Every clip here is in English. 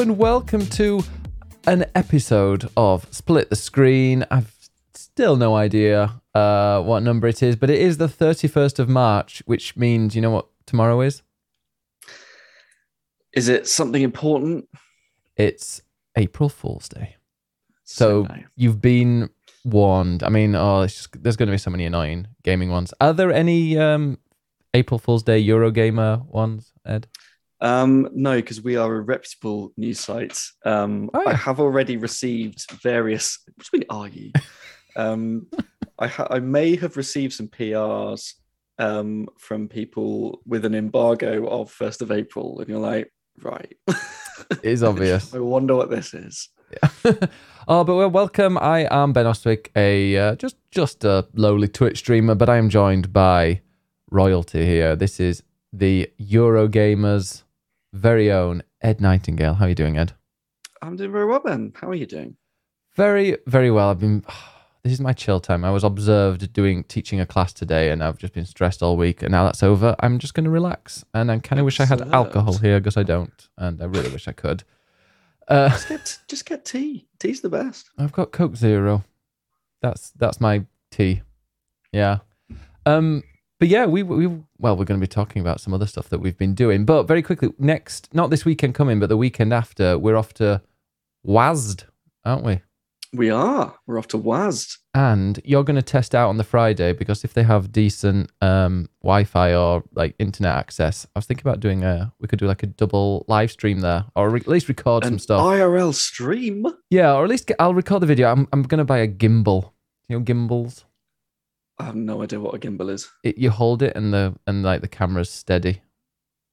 Hello and welcome to an episode of Split the Screen. I've still no idea what number it is, but it is the 31st of March, which means, you know what tomorrow is? Is it something important? It's April Fool's Day. So you've been warned. I mean, there's going to be so many annoying gaming ones. Are there any April Fool's Day Eurogamer ones, Ed? No, because we are a reputable news site. I have already received various... What do you mean, are you? I may have received some PRs from people with an embargo of 1st of April. And you're like, right. It is obvious. I wonder what this is. Yeah. But welcome. I am Ben Oswick, just a lowly Twitch streamer, but I am joined by royalty here. This is the Eurogamer's very own Ed Nightingale. How are you doing, Ed? I'm doing very well, Ben. How are you doing? Very, very well. This is my chill time. I was observed teaching a class today, and I've just been stressed all week. And now that's over, I'm just going to relax. And I kind of wish I had alcohol here because I don't, and I really wish I could. Just get tea. Tea's the best. I've got Coke Zero. That's my tea. Yeah. But yeah, we're going to be talking about some other stuff that we've been doing. But very quickly, next, not this weekend coming, but the weekend after, we're off to WASD, aren't we? We are. We're off to WASD. And you're going to test out on the Friday, because if they have decent Wi-Fi or like internet access, I was thinking about we could do like a double live stream there, or at least record some stuff. IRL stream? Yeah, or at least I'll record the video. I'm going to buy a gimbal. You know, gimbals? I have no idea what a gimbal is. You hold it and the camera's steady,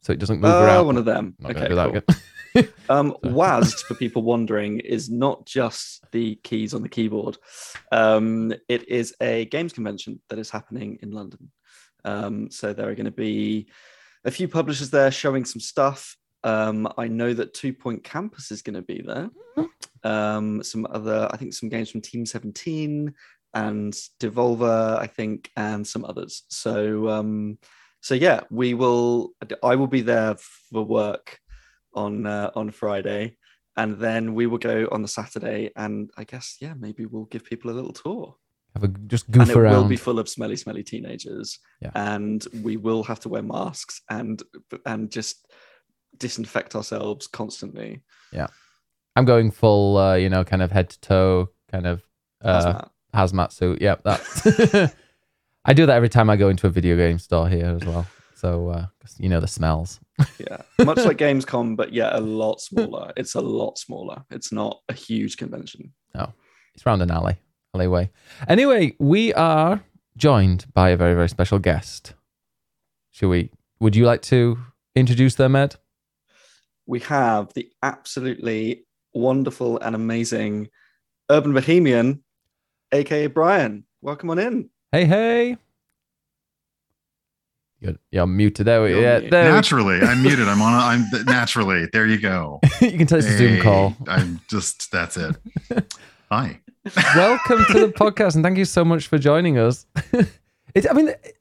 so it doesn't move around. One of them. Okay, cool. WASD, for people wondering, is not just the keys on the keyboard. It is a games convention that is happening in London. So there are going to be a few publishers there showing some stuff. I know that 2 Point Campus is going to be there. I think some games from Team 17. And Devolver, I think, and some others. So yeah, I will be there for work on Friday, and then we will go on the Saturday, and I guess, yeah, maybe we'll give people a little tour. Just goof around. And it will be full of smelly, smelly teenagers, yeah. And we will have to wear masks and just disinfect ourselves constantly. Yeah, I'm going full, kind of head to toe, kind of. Hazmat suit, yep. That I do that every time I go into a video game store here as well. So the smells. Yeah, much like Gamescom, but yeah, a lot smaller. It's a lot smaller. It's not a huge convention. No, it's round an alleyway. Anyway, we are joined by a very, very special guest. Would you like to introduce them, Ed? We have the absolutely wonderful and amazing Urban Bohemian, AKA Brian. Welcome on in. Hey. You're muted. There we go. Naturally, I'm muted. Naturally. There you go. You can tell it's a Zoom call. That's it. Hi. Welcome to the podcast, and thank you so much for joining us.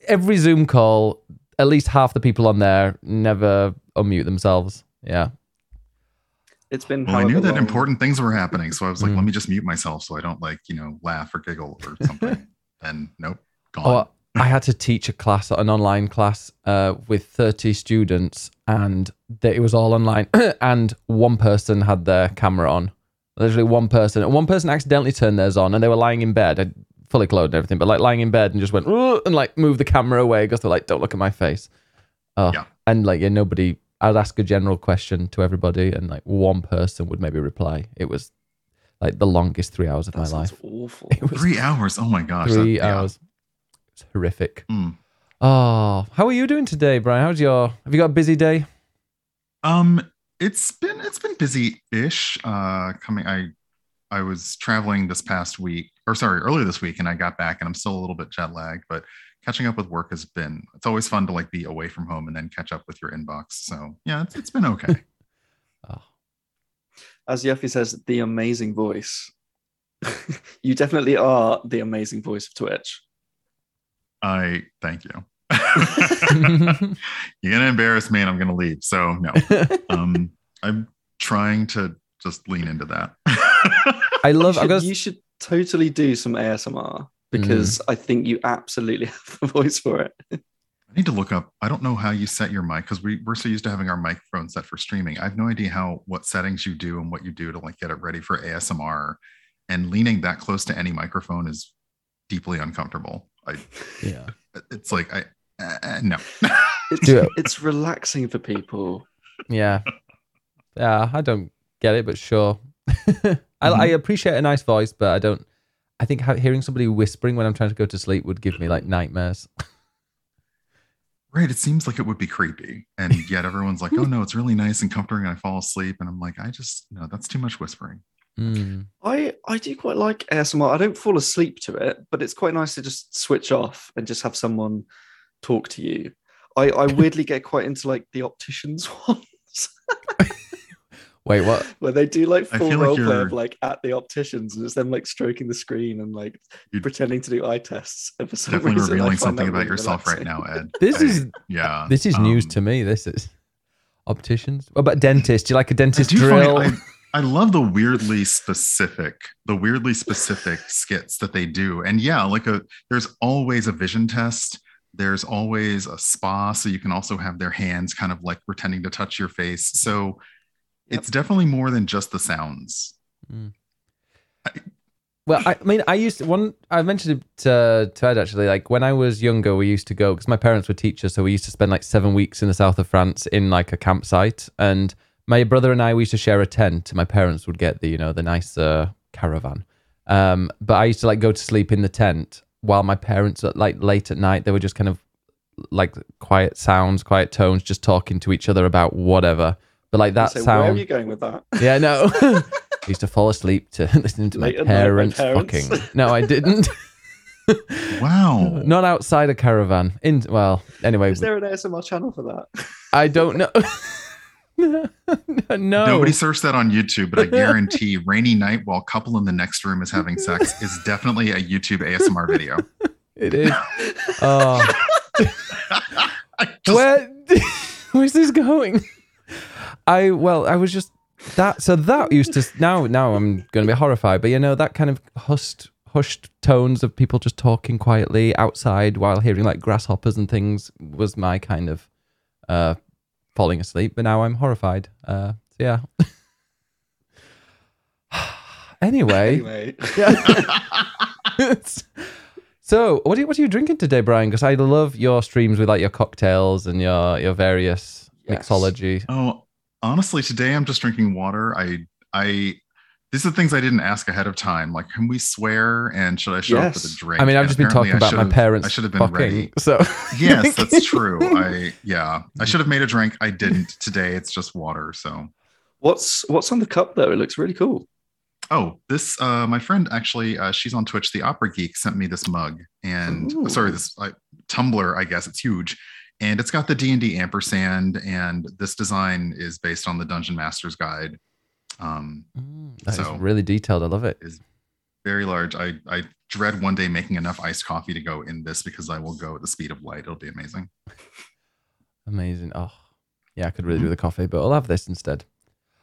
Every Zoom call, at least half the people on there never unmute themselves. Yeah. It's been. Well, I knew that important things were happening, so I was like, "Let me just mute myself, so I don't laugh or giggle or something." And nope, gone. Oh, I had to teach a class, an online class, with 30 students, and it was all online. And one person had their camera on. Literally, one person. And one person accidentally turned theirs on, and they were lying in bed. I fully clothed and everything, but lying in bed and just went and moved the camera away because they're like, "Don't look at my face." Nobody. I'd ask a general question to everybody, and one person would maybe reply. It was the longest 3 hours of my life. That's awful. It was 3 hours. Oh my gosh. 3 hours. Yeah. It's horrific. Mm. Oh, how are you doing today, Brian? Have you got a busy day? It's been busy-ish. I was traveling earlier this week, and I got back, and I'm still a little bit jet lagged, but catching up with work it's always fun to be away from home and then catch up with your inbox. So yeah, it's been okay. Oh. As Yuffie says, the amazing voice. You definitely are the amazing voice of Twitch. I thank you. You're going to embarrass me and I'm going to leave. So no, trying to just lean into that. I love. You should totally do some ASMR because I think you absolutely have a voice for it. I need to look up. I don't know how you set your mic because we're so used to having our microphone set for streaming. I have no idea what settings you do and what you do to like get it ready for ASMR. And leaning that close to any microphone is deeply uncomfortable. It's like no. It's relaxing for people. Yeah. Yeah, I don't get it, but sure. I appreciate a nice voice, but I don't. I think hearing somebody whispering when I'm trying to go to sleep would give me like nightmares. Right. It seems like it would be creepy. And yet everyone's like, oh no, it's really nice and comforting. And I fall asleep. And I'm like, no, that's too much whispering. Mm. I do quite like ASMR. I don't fall asleep to it, but it's quite nice to just switch off and just have someone talk to you. I weirdly get quite into like the opticians ones. Wait, what? Where they do like full roleplay of like at the opticians, and it's them like stroking the screen and like pretending to do eye tests. And for some definitely reason, revealing something about yourself right now, Ed. This is news to me. This is opticians. What about dentists? Do you like a dentist drill? I love the weirdly specific skits that they do. And yeah, like there's always a vision test. There's always a spa. So you can also have their hands kind of like pretending to touch your face. So it's definitely more than just the sounds. Mm. I mentioned it to Ed actually, like when I was younger, we used to go, because my parents were teachers. So we used to spend like 7 weeks in the south of France in like a campsite. And my brother and I, we used to share a tent. My parents would get the nice caravan. But I used to like go to sleep in the tent while my parents, like late at night, they were just kind of like quiet sounds, quiet tones, just talking to each other about whatever. But like that sound. Where are you going with that? Yeah, no. I used to fall asleep to listening to my parents fucking. No, I didn't. Wow. Not outside a caravan. Anyway. Is there an ASMR channel for that? I don't know. No. Nobody searched that on YouTube, but I guarantee rainy night while couple in the next room is having sex is definitely a YouTube ASMR video. It is. Oh. Where's this going? Now I'm going to be horrified, but that kind of hushed tones of people just talking quietly outside while hearing like grasshoppers and things was my kind of falling asleep, but now I'm horrified. Yeah. Anyway. Yeah. So, what are you drinking today, Brian? Because I love your streams with like your cocktails and your various mixology. Oh, honestly, today I'm just drinking water. These are the things I didn't ask ahead of time. Like, can we swear? And should I show up with a drink? I mean, I've just been talking about my parents. I should have been ready. So yes, that's true. I should have made a drink. I didn't today. It's just water. So what's on the cup though? It looks really cool. Oh, this my friend actually, she's on Twitch. The Opera Geek sent me this mug and this tumbler. I guess it's huge. And it's got the D&D ampersand, and this design is based on the Dungeon Master's Guide. Is really detailed. I love it. It's very large. I dread one day making enough iced coffee to go in this because I will go at the speed of light. It'll be amazing. Amazing. Oh, yeah, I could really do the coffee, but I'll have this instead.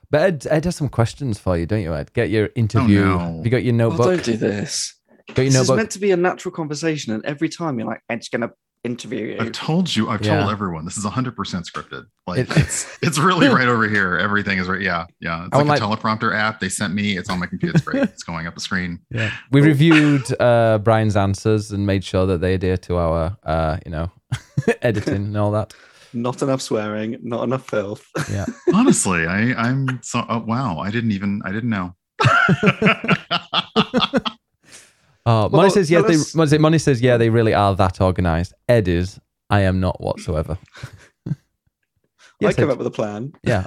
But Ed has some questions for you, don't you, Ed? Get your interview. Oh, no. Have you got your notebook? Don't do this. This is meant to be a natural conversation, and every time you're like, Ed's going to interview you. I've told everyone this is 100% scripted. Like it's really right over here. Everything is right. Yeah. It's like a teleprompter app they sent me. It's on my computer. It's great. It's going up the screen. Yeah. We reviewed Brian's answers and made sure that they adhere to our editing and all that. Not enough swearing. Not enough filth. Yeah. Honestly, I'm so. Oh, wow. I didn't know. Oh, Money says, yeah, they really are that organized. Ed is, I am not whatsoever. Yes, I came up with a plan. Yeah,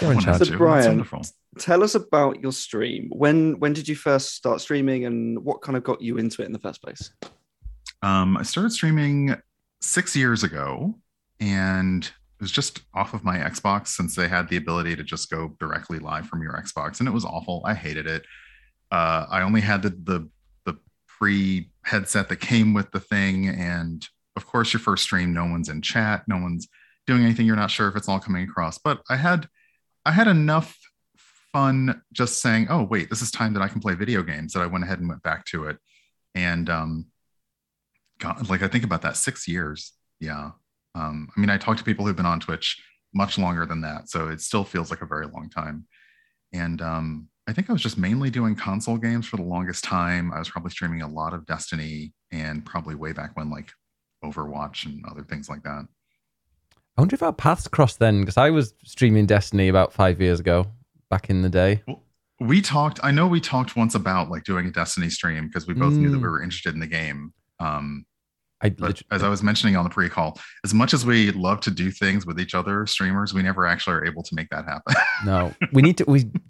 You're in charge. So, Brian, tell us about your stream. When did you first start streaming and what kind of got you into it in the first place? I started streaming 6 years ago and it was just off of my Xbox since they had the ability to just go directly live from your Xbox. And it was awful. I hated it. I only had the pre-headset that came with the thing. And of course, your first stream, no one's in chat. No one's doing anything. You're not sure if it's all coming across. But I had I had enough fun just saying, oh, wait, this is time that I can play video games, that I went ahead and went back to it. And God, like, I think about that 6 years. Yeah. I mean, I talk to people who've been on Twitch much longer than that, so it still feels like a very long time. And I think I was just mainly doing console games for the longest time. I was probably streaming a lot of Destiny and probably way back when, like Overwatch and other things like that. I wonder if our paths crossed then, because I was streaming Destiny about 5 years ago, back in the day. Well, I know we talked once about like doing a Destiny stream because we both knew that we were interested in the game. As I was mentioning on the pre-call, as much as we love to do things with each other, streamers, we never actually are able to make that happen. No, we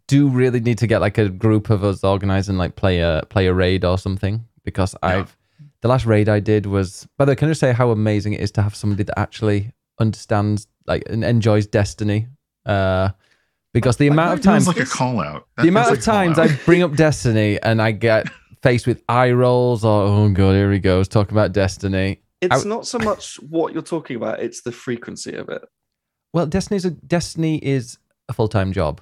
do really need to get like a group of us organized and like play a raid or something, because the last raid I did was, by the way, can I just say how amazing it is to have somebody that actually understands like and enjoys Destiny, because the amount of times, like a call out, the amount of times I bring up Destiny and I get faced with eye rolls or, oh God, here he goes, talking about Destiny. It's not so much what you're talking about, it's the frequency of it. Well, Destiny is a full-time job.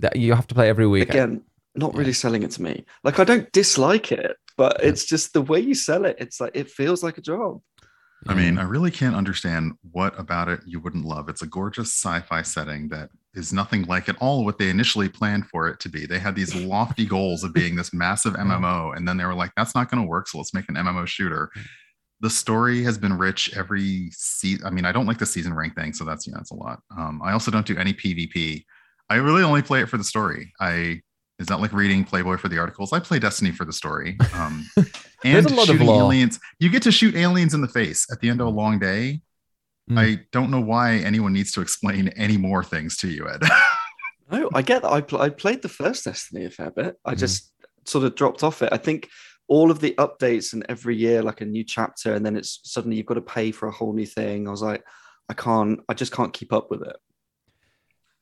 That you have to play every week. Again, not really selling it to me. Like, I don't dislike it, but it's just the way you sell it. It's like, it feels like a job. I mean, I really can't understand what about it you wouldn't love. It's a gorgeous sci-fi setting that is nothing like at all what they initially planned for it to be. They had these lofty goals of being this massive MMO, and then they were like, that's not going to work, so let's make an MMO shooter. The story has been rich every season. I mean, I don't like the season rank thing, so that's, that's a lot. I also don't do any PvP. I really only play it for the story. It's not like reading Playboy for the articles. I play Destiny for the story. And shooting aliens. You get to shoot aliens in the face at the end of a long day. I don't know why anyone needs to explain any more things to you, Ed. No, I get that. I played the first Destiny a fair bit. I just sort of dropped off it. I think all of the updates and every year, like a new chapter, and then it's suddenly you've got to pay for a whole new thing. I was like, I just can't keep up with it.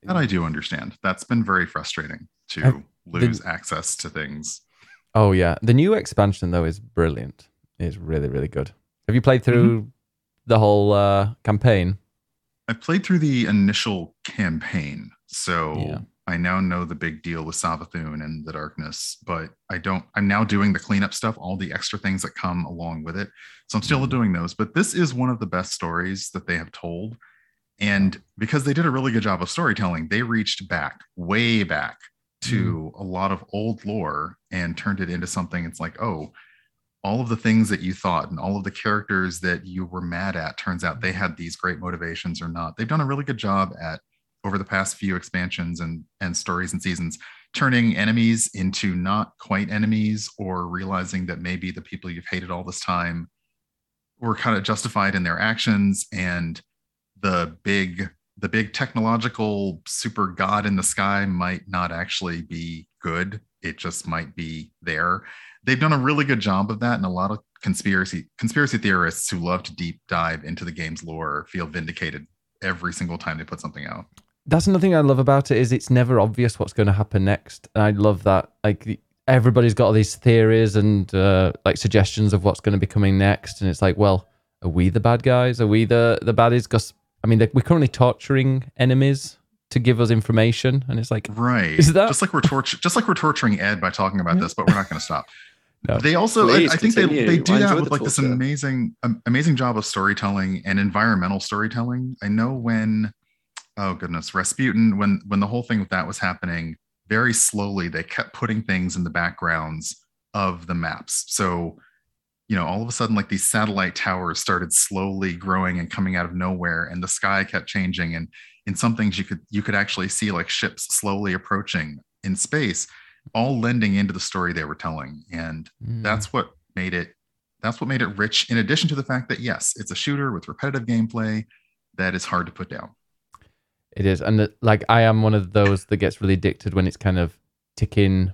That I do understand. That's been very frustrating to lose access to things. Oh yeah, the new expansion though is brilliant. It's really, really good. Have you played through the whole campaign? I played through the initial campaign, so I now know the big deal with Savathun and the darkness, but I'm now doing the cleanup stuff, all the extra things that come along with it, so I'm still doing those. But this is one of the best stories that they have told, and because they did a really good job of storytelling, they reached back, way back to a lot of old lore and turned it into something. It's like, oh, all of the things that you thought and all of the characters that you were mad at, turns out they had these great motivations or not. They've done a really good job at, over the past few expansions and stories and seasons, turning enemies into not quite enemies, or realizing that maybe the people you've hated all this time were kind of justified in their actions. And the big technological super god in the sky might not actually be good. It just might be there. They've done a really good job of that. And a lot of conspiracy theorists who love to deep dive into the game's lore feel vindicated every single time they put something out. That's another thing I love about it, is it's never obvious what's going to happen next. And I love that. Like, everybody's got all these theories and like suggestions of what's going to be coming next. And it's like, well, are we the bad guys? Are we the baddies? Because I mean, we're currently torturing enemies to give us information, and it's like, right? Is that just like we're torturing Ed by talking about this, but we're not going to stop. No. They also, I think they do that with like this amazing job of storytelling and environmental storytelling. I know when, oh goodness, Rasputin, when the whole thing with that was happening, very slowly they kept putting things in the backgrounds of the maps. So, all of a sudden, like, these satellite towers started slowly growing and coming out of nowhere, and the sky kept changing. And in some things, you could actually see like ships slowly approaching in space, all lending into the story they were telling. And that's what made it rich. In addition to the fact that, yes, it's a shooter with repetitive gameplay that is hard to put down. It is, and like, I am one of those that gets really addicted when it's kind of ticking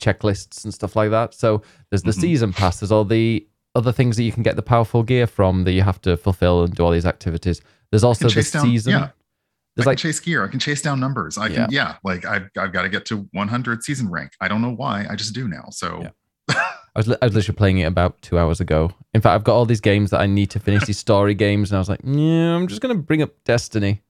checklists and stuff like that. So there's the season pass, there's all the other things that you can get the powerful gear from that you have to fulfill and do all these activities. There's also the season. There's I can chase gear, I can chase down numbers, I can like I've got to get to 100 season rank. I don't know why, I just do now. So I was literally playing it about 2 hours ago. In fact, I've got all these games that I need to finish, these story games, and I was like, I'm just gonna bring up Destiny.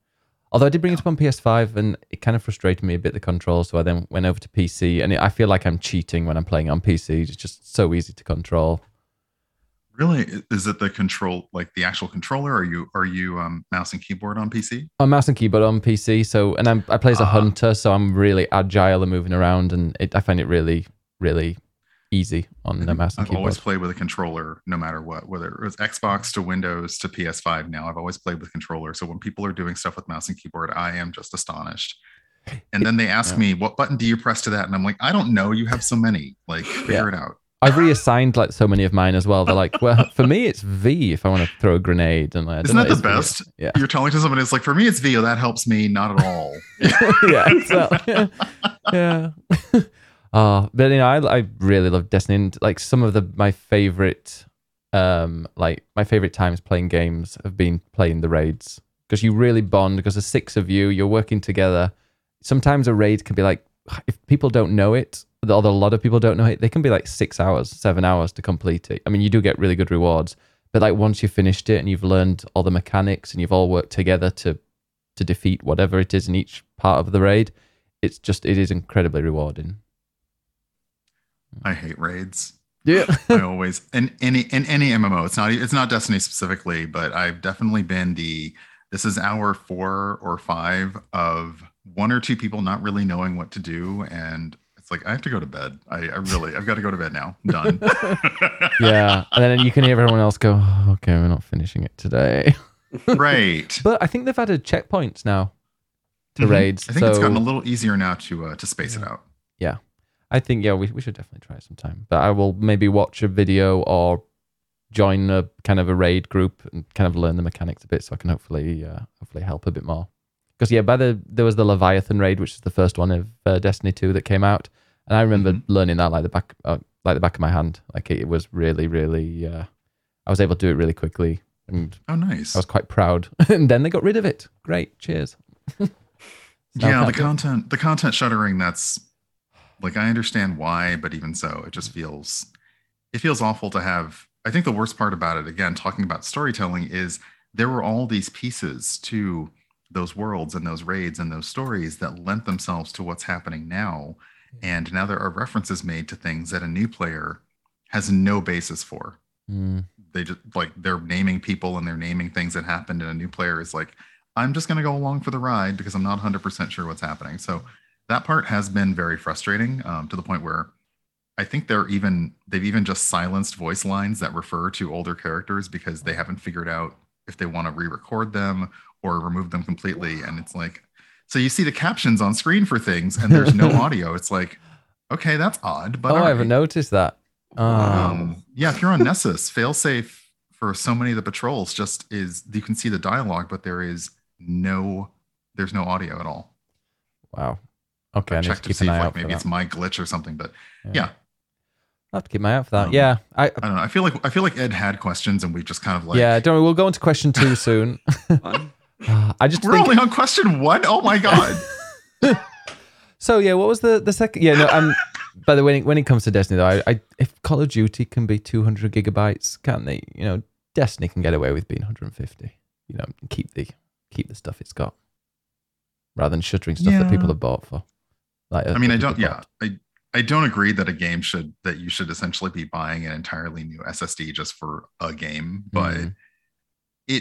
Although I did bring it up on PS5 and it kind of frustrated me a bit, the controls, so I then went over to PC, and I feel like I'm cheating when I'm playing on PC. It's just so easy to control. Really? Is it the control, like the actual controller? Or are you mouse and keyboard on PC? I'm mouse and keyboard on PC, and I play as a hunter, so I'm really agile and moving around, and I find it really, really easy on the mouse and keyboard. I've always played with a controller, no matter what, whether it was Xbox to Windows to PS5 now. I've always played with controller. So when people are doing stuff with mouse and keyboard, I am just astonished. And then they ask me, what button do you press to that? And I'm like, I don't know. You have so many. Like, figure it out. I've reassigned like so many of mine as well. They're like, well, for me, it's V if I want to throw a grenade. And like, isn't that the best? Yeah. You're telling to somebody, it's like, for me, it's V. Oh, that helps me. Not at all. Yeah. But you know, I really love Destiny. And, like, some of my favorite times playing games have been playing the raids, because you really bond, because there's six of you, you're working together. Sometimes a raid can be like, if people don't know it, although a lot of people don't know it, they can be like 6 hours, 7 hours to complete it. I mean, you do get really good rewards, but like once you've finished it and you've learned all the mechanics and you've all worked together to defeat whatever it is in each part of the raid, it is incredibly rewarding. I hate raids. Yeah. I always, in any MMO, it's not Destiny specifically, but I've definitely been this is hour 4 or 5 of one or two people not really knowing what to do. And it's like, I have to go to bed. I've got to go to bed now. I'm done. Yeah. And then you can hear everyone else go, oh, okay, we're not finishing it today. Right. But I think they've added checkpoints now to raids. I think it's gotten a little easier now to space it out. Yeah. I think, we should definitely try it sometime. But I will maybe watch a video or join a kind of a raid group and kind of learn the mechanics a bit, so I can hopefully help a bit more. Because, there was the Leviathan raid, which is the first one of Destiny 2 that came out. And I remember learning that like the back of my hand. Like, it was really, really, I was able to do it really quickly. And oh, nice. I was quite proud. And then they got rid of it. Great. Cheers. The content shuttering, that's, like, I understand why, but even so, it just feels awful to have. I think the worst part about it, again, talking about storytelling, is there were all these pieces to those worlds and those raids and those stories that lent themselves to what's happening now. And now there are references made to things that a new player has no basis for. They just, like, they're naming people and they're naming things that happened, and a new player is like, I'm just going to go along for the ride because I'm not 100% sure what's happening. So that part has been very frustrating, to the point where I think they've even just silenced voice lines that refer to older characters because they haven't figured out if they want to re-record them or remove them completely. And it's like, so you see the captions on screen for things and there's no audio. It's like, okay, that's odd. But I haven't noticed that. If you're on Nessus, failsafe for so many of the patrols just is, you can see the dialogue, but there's no audio at all. Wow. Okay, I need to keep an eye out. Maybe it's my glitch or something, but yeah. I'll have to keep my eye out for that. I don't know. I feel like Ed had questions and we just kind of like, don't worry, we'll go into question 2 soon. We're only on question 1. Oh my god. So what was the second? By the way, when it comes to Destiny though, if Call of Duty can be 200 gigabytes, can't they? You know, Destiny can get away with being 150. You know, keep the stuff it's got, rather than shuttering stuff that people have bought for. Like, I don't agree that a game you should essentially be buying an entirely new SSD just for a game, but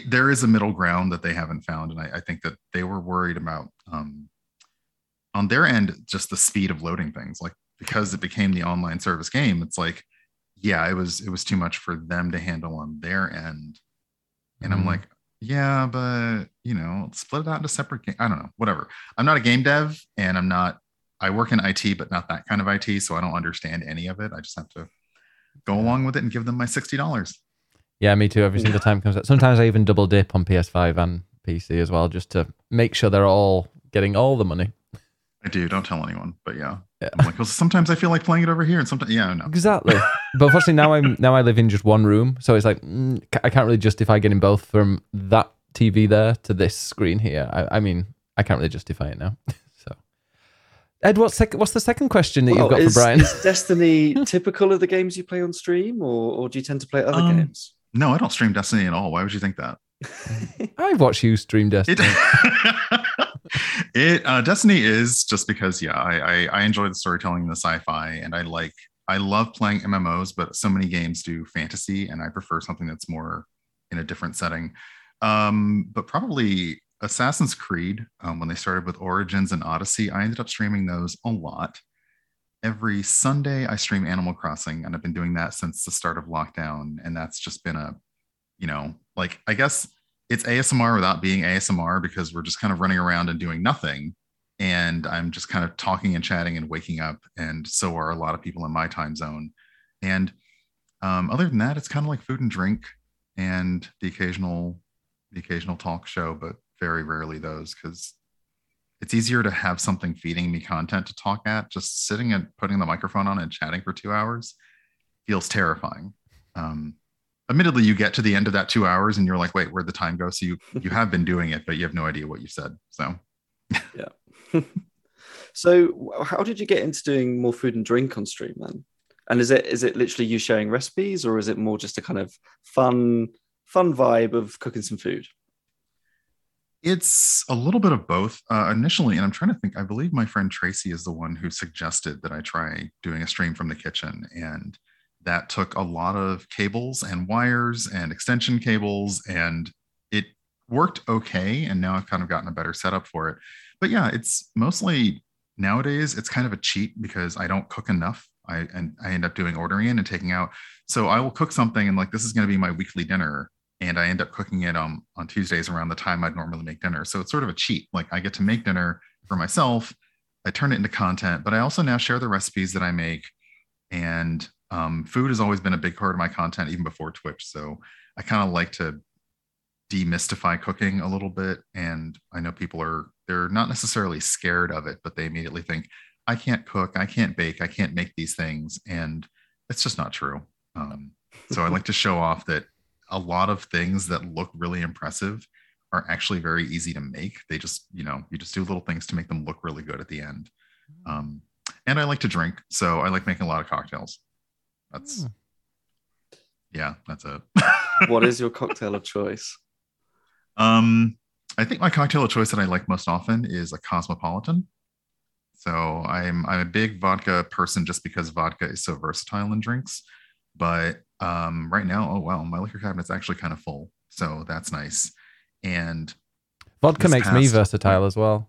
there is a middle ground that they haven't found, and I think that they were worried about on their end just the speed of loading things, like because it became the online service game. It's like, it was too much for them to handle on their end, and I'm like, but you know, split it out into separate game. I don't know, whatever. I'm not a game dev, and I work in IT, but not that kind of IT. So I don't understand any of it. I just have to go along with it and give them my $60. Yeah, me too. Every single time comes out. Sometimes I even double dip on PS5 and PC as well, just to make sure they're all getting all the money. I do. Don't tell anyone, but yeah. I'm like, well, sometimes I feel like playing it over here, and sometimes, no. Exactly. But unfortunately, now I live in just one room, so it's like I can't really justify getting both from that TV there to this screen here. I mean, I can't really justify it now. Ed, what's the second question that you've got for Brian? Is Destiny typical of the games you play on stream, or do you tend to play other games? No, I don't stream Destiny at all. Why would you think that? I've watched you stream Destiny. Destiny is just because, yeah, I enjoy the storytelling and the sci-fi, and I love playing MMOs, but so many games do fantasy, and I prefer something that's more in a different setting. But probably Assassin's Creed, when they started with Origins and Odyssey, I ended up streaming those a lot. Every Sunday, I stream Animal Crossing, and I've been doing that since the start of lockdown, and that's just been a, you know, like, I guess it's ASMR without being ASMR, because we're just kind of running around and doing nothing. And I'm just kind of talking and chatting and waking up. And so are a lot of people in my time zone. And other than that, it's kind of like food and drink and the occasional talk show, but very rarely those, because it's easier to have something feeding me content to talk at. Just sitting and putting the microphone on and chatting for 2 hours feels terrifying. Admittedly, you get to the end of that 2 hours and you're like, wait, where'd the time go? So you have been doing it, but you have no idea what you said. So yeah. So how did you get into doing more food and drink on stream then? And is it literally you sharing recipes, or is it more just a kind of fun vibe of cooking some food? It's a little bit of both initially. And I'm trying to think, I believe my friend Tracy is the one who suggested that I try doing a stream from the kitchen. And that took a lot of cables and wires and extension cables, and it worked okay. And now I've kind of gotten a better setup for it. But yeah, it's mostly nowadays, it's kind of a cheat because I don't cook enough. I end up doing ordering in and taking out. So I will cook something and like, this is going to be my weekly dinner. And I end up cooking it on Tuesdays around the time I'd normally make dinner. So it's sort of a cheat. Like, I get to make dinner for myself. I turn it into content, but I also now share the recipes that I make. And food has always been a big part of my content, even before Twitch. So I kind of like to demystify cooking a little bit. And I know people they're not necessarily scared of it, but they immediately think, I can't cook, I can't bake, I can't make these things. And it's just not true. So I like to show off that a lot of things that look really impressive are actually very easy to make. They just, you know, you just do little things to make them look really good at the end. And I like to drink. So I like making a lot of cocktails. That's it. What is your cocktail of choice? I think my cocktail of choice that I like most often is a cosmopolitan. So I'm a big vodka person just because vodka is so versatile in drinks. But right now, oh wow, my liquor cabinet's actually kind of full, so that's nice. And vodka makes me versatile as well.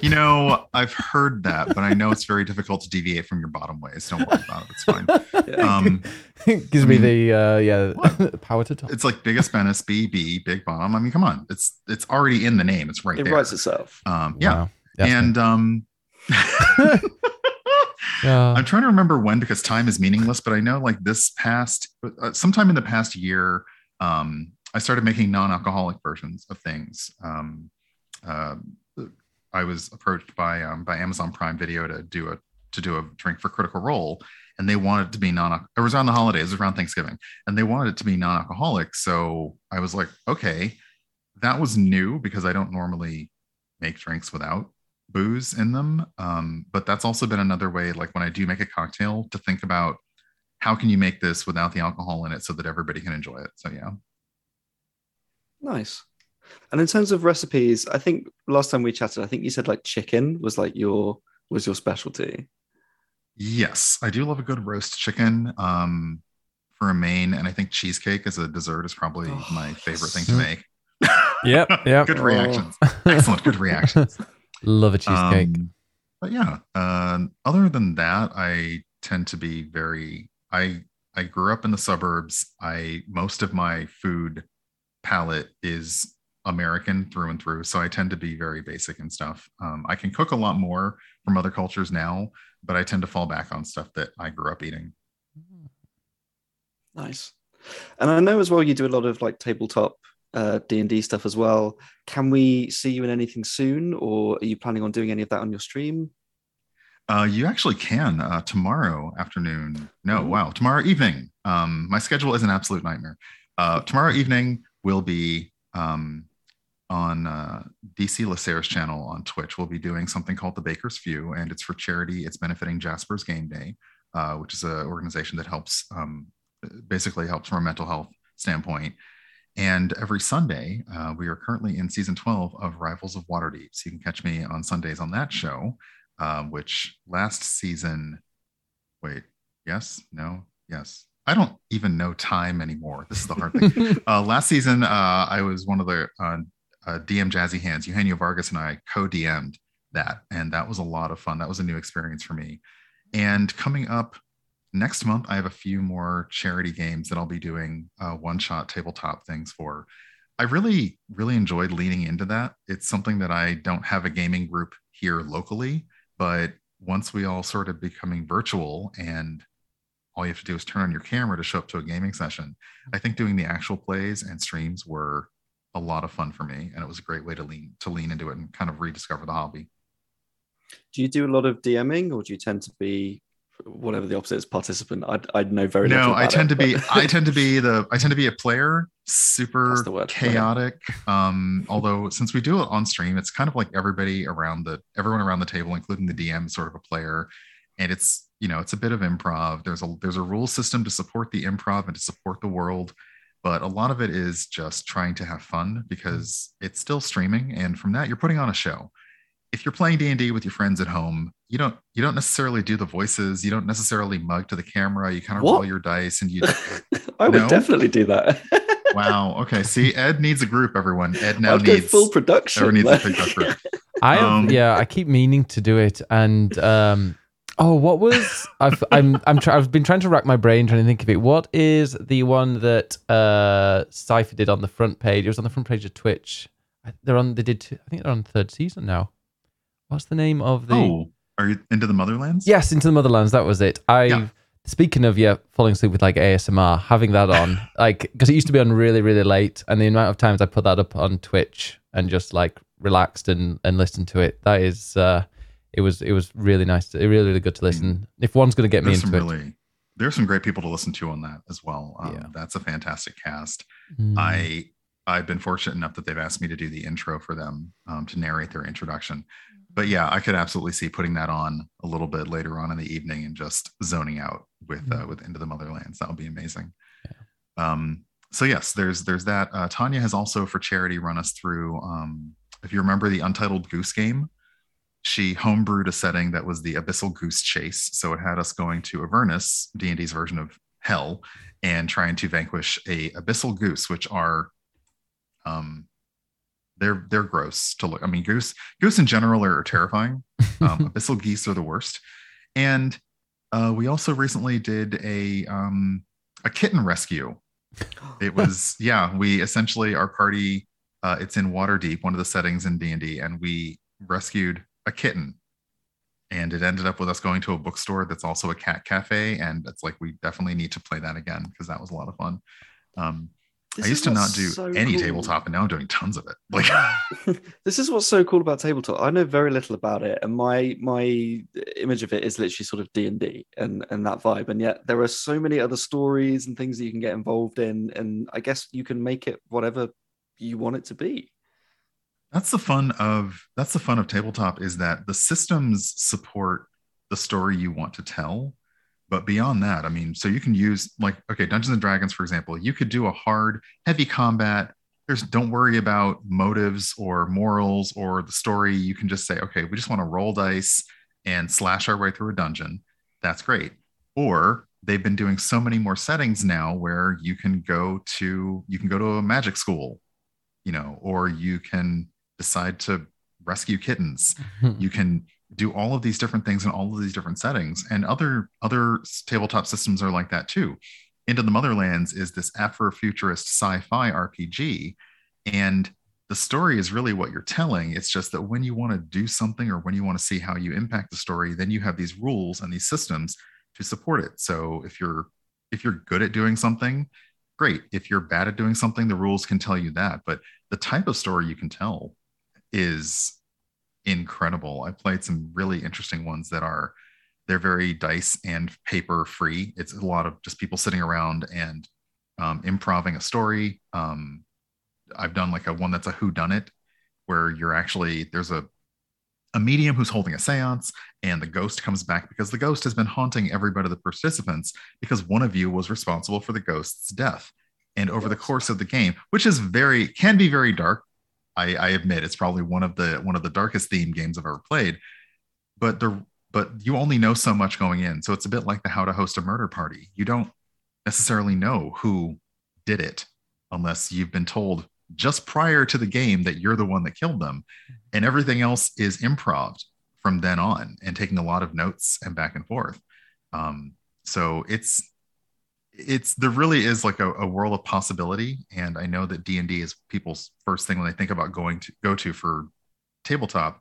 You know, I've heard that, but I know it's very difficult to deviate from your bottom ways. Don't worry about it; it's fine. It gives me the power to talk. It's like biggest Venice, BB, big bottom. I mean, come on, it's already in the name. It's right there. It writes itself. Wow. Yeah, and I'm trying to remember when, because time is meaningless. But I know, like sometime in the past year, I started making non-alcoholic versions of things. I was approached by Amazon Prime Video to do a drink for Critical Role, and they wanted it to be it was around the holidays, it was around Thanksgiving, and they wanted it to be non-alcoholic. So I was like, okay, that was new because I don't normally make drinks without booze in them. But that's also been another way, like when I do make a cocktail, to think about how can you make this without the alcohol in it so that everybody can enjoy it. So yeah. Nice. And in terms of recipes, I think last time we chatted, I think you said like chicken was like your specialty. Yes, I do love a good roast chicken for a main, and I think cheesecake as a dessert is probably my favorite thing to make. Yep. Good reactions. Excellent. Good reactions. Love a cheesecake. But yeah, other than that, I tend to be very. I grew up in the suburbs. Most of my food palette is American through and through, so I tend to be very basic and stuff. I can cook a lot more from other cultures now, but I tend to fall back on stuff that I grew up eating. Nice. And I know as well you do a lot of like tabletop D&D stuff as well. Can we see you in anything soon, or are you planning on doing any of that on your stream? You actually can tomorrow afternoon. No, wow, tomorrow evening. My schedule is an absolute nightmare. Tomorrow evening will be on DC Lasser's channel on Twitch. We'll be doing something called The Baker's Few, and it's for charity. It's benefiting Jasper's Game Day, which is an organization that helps basically helps from a mental health standpoint. And every Sunday, we are currently in season 12 of Rivals of Waterdeep. So you can catch me on Sundays on that show, which last season, wait, yes, no, yes. I don't even know time anymore. This is the hard thing. Last season, I was one of the DM Jazzy Hands. Eugenio Vargas and I co-DM'd that, and that was a lot of fun. That was a new experience for me. And coming up next month, I have a few more charity games that I'll be doing one-shot tabletop things for. I really, really enjoyed leaning into that. It's something that I don't have a gaming group here locally, but once we all sort of becoming virtual and all you have to do is turn on your camera to show up to a gaming session, I think doing the actual plays and streams were a lot of fun for me. And it was a great way to lean into it and kind of rediscover the hobby. Do you do a lot of DMing, or do you tend to be whatever the opposite is, participant? I know very little. No, I tend to be I tend to be a player, super chaotic. Although since we do it on stream, it's kind of like everyone around the table, including the DM, sort of a player. And it's, you know, it's a bit of improv. There's a rule system to support the improv and to support the world, but a lot of it is just trying to have fun because it's still streaming. And from that, you're putting on a show. If you're playing D&D with your friends at home, you don't necessarily do the voices. You don't necessarily mug to the camera. You kind of roll your dice and you. I would definitely do that. Wow. Okay. See, Ed needs a group. Everyone. Ed now needs full production. Everyone needs a big group. I keep meaning to do it and. I've been trying to rack my brain, trying to think of it. What is the one that Cypher did on the front page? It was on the front page of Twitch. I think they're on third season now. What's the name of the? Oh, are you Into the Motherlands? Yes, Into the Motherlands. That was it. Speaking of falling asleep with like ASMR, having that on, like, because it used to be on really, really late, and the amount of times I put that up on Twitch and just like relaxed and listened to it. That is. It was really nice. Really, really good to listen. If one's going to get me into it. There's some great people to listen to on that as well. That's a fantastic cast. Mm. I've been fortunate enough that they've asked me to do the intro for them, to narrate their introduction. But yeah, I could absolutely see putting that on a little bit later on in the evening and just zoning out with Into the Motherlands. That would be amazing. Yeah. So yes, there's that. Tanya has also, for charity, run us through, if you remember the Untitled Goose game, she homebrewed a setting that was the Abyssal Goose Chase. So it had us going to Avernus, D&D's version of hell, and trying to vanquish a Abyssal Goose, which are, they're gross to look. I mean, goose in general are terrifying. Abyssal geese are the worst. And we also recently did a kitten rescue. It was, we essentially, our party, it's in Waterdeep, one of the settings in D&D, and we rescued a kitten, and it ended up with us going to a bookstore that's also a cat cafe, and it's like we definitely need to play that again because that was a lot of fun. I used to not do any tabletop, and now I'm doing tons of it. Like, this is what's so cool about tabletop. I know very little about it, and my image of it is literally sort of D&D and that vibe. And yet there are so many other stories and things that you can get involved in, and I guess you can make it whatever you want it to be. That's the fun of tabletop, is that the systems support the story you want to tell. But beyond that, I mean, so you can use Dungeons and Dragons, for example, you could do a hard, heavy combat. Don't worry about motives or morals or the story. You can just say, okay, we just want to roll dice and slash our way through a dungeon. That's great. Or they've been doing so many more settings now where you can go to a magic school, or you can decide to rescue kittens. You can do all of these different things in all of these different settings, and other tabletop systems are like that too. Into the Motherlands is this Afrofuturist sci-fi RPG, and the story is really what you're telling. It's just that when you want to do something or when you want to see how you impact the story, then you have these rules and these systems to support it. So if you're good at doing something, great. If you're bad at doing something, the rules can tell you that. But the type of story you can tell is incredible. I played some really interesting ones they're very dice and paper free. It's a lot of just people sitting around and improving a story. I've done one that's a whodunit, where you're actually, there's a medium who's holding a seance, and the ghost comes back because the ghost has been haunting every bit of the participants because one of you was responsible for the ghost's death. and over the course of the game, which is can be very dark. I admit it's probably one of the darkest themed games I've ever played, but you only know so much going in. So it's a bit like the how to host a murder party. You don't necessarily know who did it unless you've been told just prior to the game that you're the one that killed them, and everything else is improv from then on and taking a lot of notes and back and forth. So it's there really is like a world of possibility. And I know that D&D is people's first thing when they think about go to for tabletop,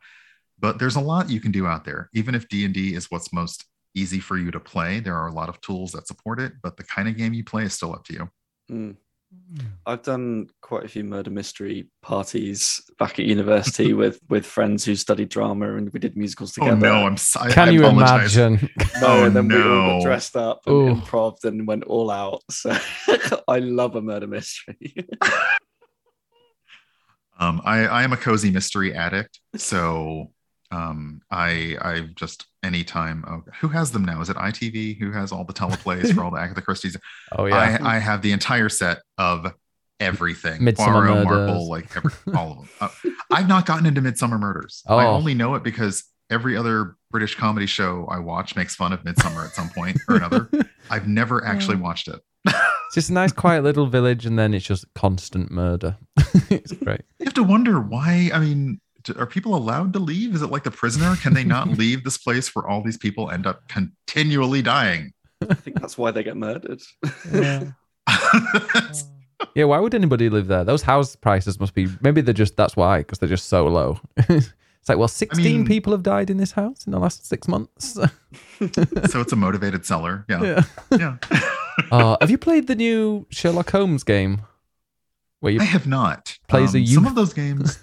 but there's a lot you can do out there. Even if D&D is what's most easy for you to play, there are a lot of tools that support it, but the kind of game you play is still up to you. Mm. I've done quite a few murder mystery parties back at university with friends who studied drama, and we did musicals together. Oh no, I'm sorry. Can you imagine? No, and then we all got dressed up and improv'd and went all out. So I love a murder mystery. I am a cozy mystery addict. So I just anytime. Who has them now? Is it ITV? Who has all the teleplays for all the Agatha Christie's? Oh yeah, I have the entire set of everything. Midsummer Murders, Marble, like all of them. I've not gotten into Midsummer Murders. Oh. I only know it because every other British comedy show I watch makes fun of Midsummer at some point or another. I've never actually watched it. It's just a nice, quiet little village, and then it's just constant murder. It's great. You have to wonder why. I mean, are people allowed to leave? Is it like The Prisoner? Can they not leave this place where all these people end up continually dying? I think that's why they get murdered. Yeah. Yeah, why would anybody live there? Those house prices must be, maybe they're just, that's why, because they're just so low. It's like, well, 16 people have died in this house in the last 6 months. So it's a motivated seller. Yeah. Have you played the new Sherlock Holmes game? I have not. Plays a youth. Some of those games...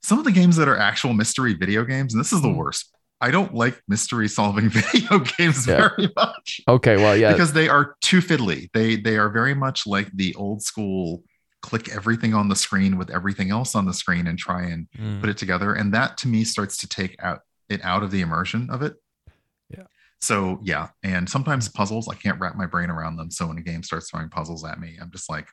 Some of the games that are actual mystery video games, and this is the worst. I don't like mystery solving video games very much. Okay, well, yeah. Because they are too fiddly. They are very much like the old school click everything on the screen with everything else on the screen and try and put it together. And that to me starts to take out of the immersion of it. Yeah. So yeah. And sometimes puzzles, I can't wrap my brain around them. So when a game starts throwing puzzles at me, I'm just like,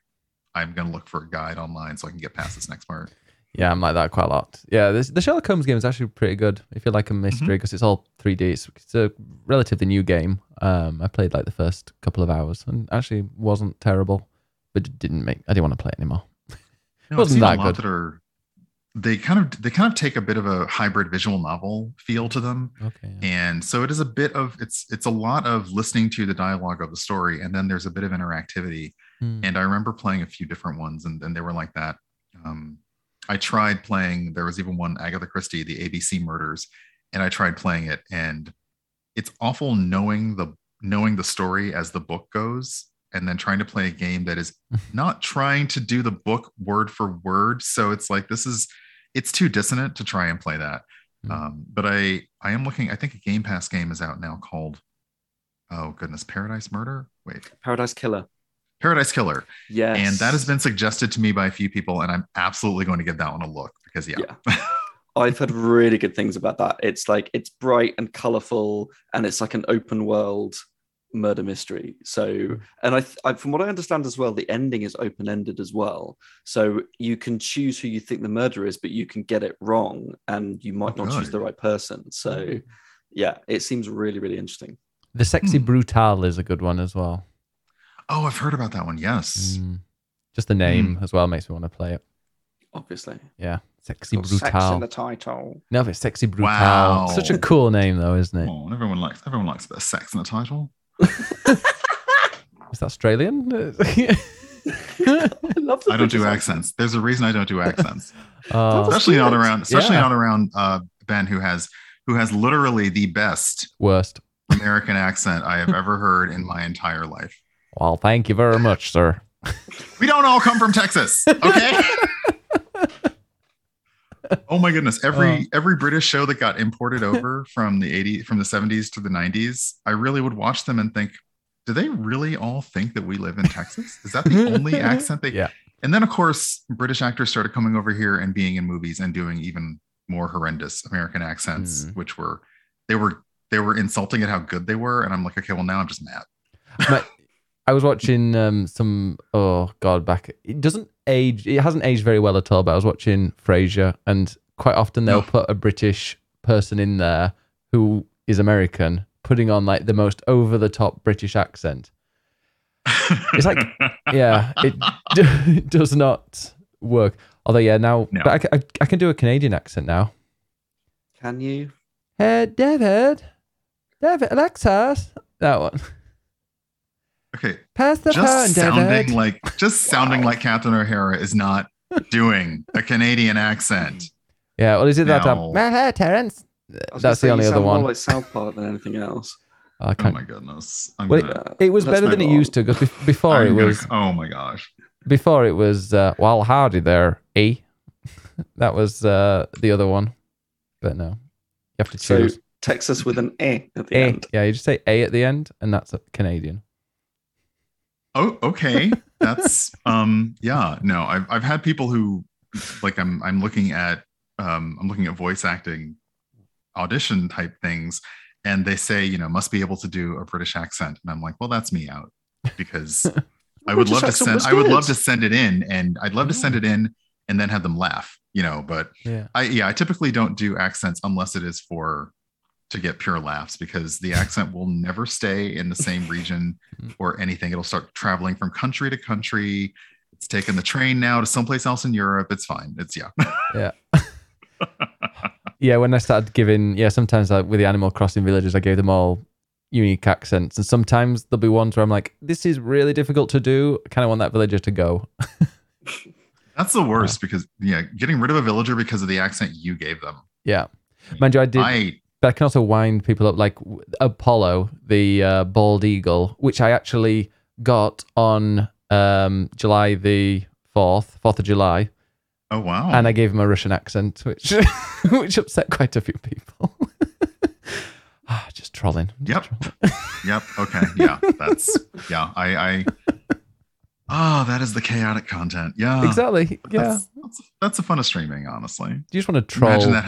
I'm going to look for a guide online so I can get past this next part. Yeah, I'm like that quite a lot. Yeah, the Sherlock Holmes game is actually pretty good if you like a mystery, because it's all 3D. It's a relatively new game. I played like the first couple of hours and actually wasn't terrible, but I didn't want to play it anymore. No, wasn't that good? They kind of take a bit of a hybrid visual novel feel to them. Okay. Yeah. And so it is a bit of it's a lot of listening to the dialogue of the story, and then there's a bit of interactivity. And I remember playing a few different ones, and they were like that. I tried playing, there was even one Agatha Christie, the ABC Murders, and I tried playing it, and it's awful knowing the story as the book goes, and then trying to play a game that is not trying to do the book word for word. So it's like, it's too dissonant to try and play that. But I am looking, I think a Game Pass game is out now called, Paradise Murder? Wait. Paradise Killer. Yes. And that has been suggested to me by a few people, and I'm absolutely going to give that one a look because yeah. I've heard really good things about that. It's like, it's bright and colorful, and it's like an open world murder mystery. So, and I from what I understand as well, the ending is open-ended as well. So you can choose who you think the murderer is, but you can get it wrong and you might not choose the right person. So yeah, it seems really, really interesting. The Sexy Brutal is a good one as well. Oh, I've heard about that one. Yes. Just the name as well makes me want to play it. Obviously. Yeah. Sexy Brutal. Sex in the title. No, it's Sexy Brutal. Wow. Such a cool name though, isn't it? Oh, everyone likes a bit of sex in the title. Is that Australian? I don't do accents. There's a reason I don't do accents. Especially not around Ben, who has literally the worst American accent I have ever heard in my entire life. Well, thank you very much, sir. We don't all come from Texas, okay? Oh my goodness! Every British show that got imported over from the 70s to the 90s, I really would watch them and think, do they really all think that we live in Texas? Is that the only accent they? Yeah. And then, of course, British actors started coming over here and being in movies and doing even more horrendous American accents, which were they were insulting at how good they were, and I'm like, okay, well now I'm just mad. I was watching some, it doesn't age, it hasn't aged very well at all, but I was watching Frasier, and quite often they'll put a British person in there who is American, putting on like the most over the top British accent. It's like, yeah, it does not work. Although, yeah, now, no. But I can do a Canadian accent now. Can you? Hey, David, Alexis, that one. Okay. Pass the phone, David. Sounding like Captain O'Hara is not doing a Canadian accent. Yeah, well, is it that? Hello, Terrence. That's the only other one. More like South Park than anything else. Oh my goodness! It was better than it used to, because before it was. Oh my gosh! Before it was howdy there, eh? That was the other one, but no, you have to choose. So Texas with an eh at the end. Yeah, you just say eh at the end, and that's a Canadian. Oh, okay. That's I've had people who like I'm looking at voice acting audition type things. And they say, must be able to do a British accent, and I'm like, well, that's me out, because I would love to send it in, and then have them laugh, But I typically don't do accents unless it is to get pure laughs, because the accent will never stay in the same region or anything. It'll start traveling from country to country. It's taking the train now to someplace else in Europe. It's fine. It's Yeah, when I started giving, sometimes like with the Animal Crossing villagers, I gave them all unique accents. And sometimes there'll be ones where I'm like, this is really difficult to do. I kind of want that villager to go. That's the worst because, getting rid of a villager because of the accent you gave them. Yeah. Mind you, but I can also wind people up like Apollo, the bald eagle, which I actually got on July the 4th of July. Oh, wow. And I gave him a Russian accent, which upset quite a few people. Just trolling. Yep. Okay. Yeah. That's, that is the chaotic content. Yeah. Exactly. Yeah. That's the fun of streaming, honestly. Do you just want to troll? Imagine that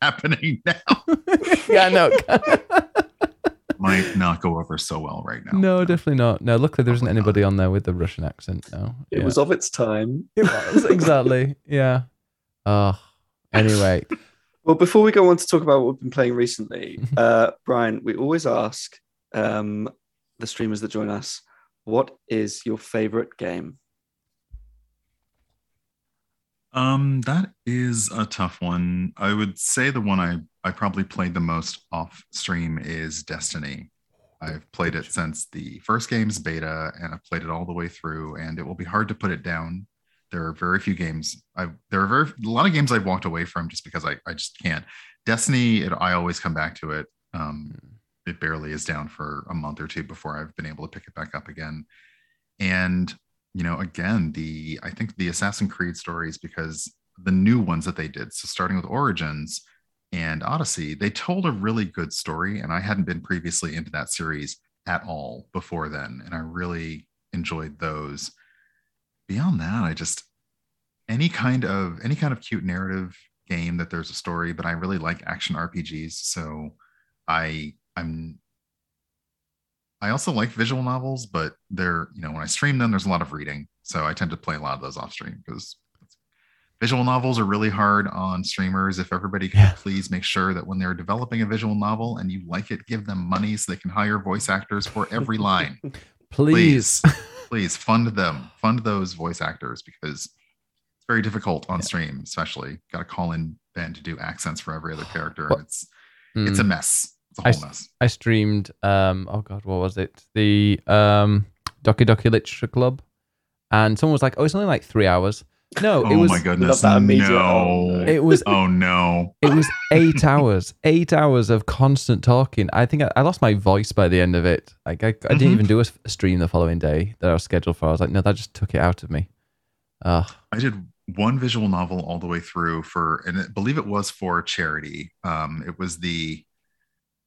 happening. Now. Yeah, no. Might not go over so well right now. No, definitely not. No, luckily there isn't anybody on there with the Russian accent now. It was of its time. It was, exactly. Yeah. Anyway. Well, before we go on to talk about what we've been playing recently, Brian, we always ask the streamers that join us, what is your favorite game? That is a tough one. I would say the one I probably played the most off stream is Destiny. I've played it since the first game's beta, and I've played it all the way through, and it will be hard to put it down. There are very few games. A lot of games I've walked away from just because I just can't. Destiny, I always come back to it. It barely is down for a month or two before I've been able to pick it back up again. And again, I think the Assassin's Creed stories, because the new ones that they did, so starting with Origins and Odyssey, they told a really good story, and I hadn't been previously into that series at all before then, and I really enjoyed those. Beyond that, I just any kind of cute narrative game that there's a story, but I really like action RPGs, so I also like visual novels, but they're, when I stream them, there's a lot of reading. So I tend to play a lot of those off stream because visual novels are really hard on streamers. If everybody could please make sure that when they're developing a visual novel and you like it, give them money so they can hire voice actors for every line. Please fund them. Fund those voice actors, because it's very difficult on stream, especially. Got to call in Ben to do accents for every other character. It's a mess. I streamed what was it? The Doki Doki Literature Club, and someone was like, it's only like 3 hours. No, it was, my goodness, no. It was it was 8 hours. 8 hours of constant talking. I think I lost my voice by the end of it. Like I didn't even do a stream the following day that I was scheduled for. I was like, no, that just took it out of me. I did one visual novel all the way through I believe it was for charity. It was the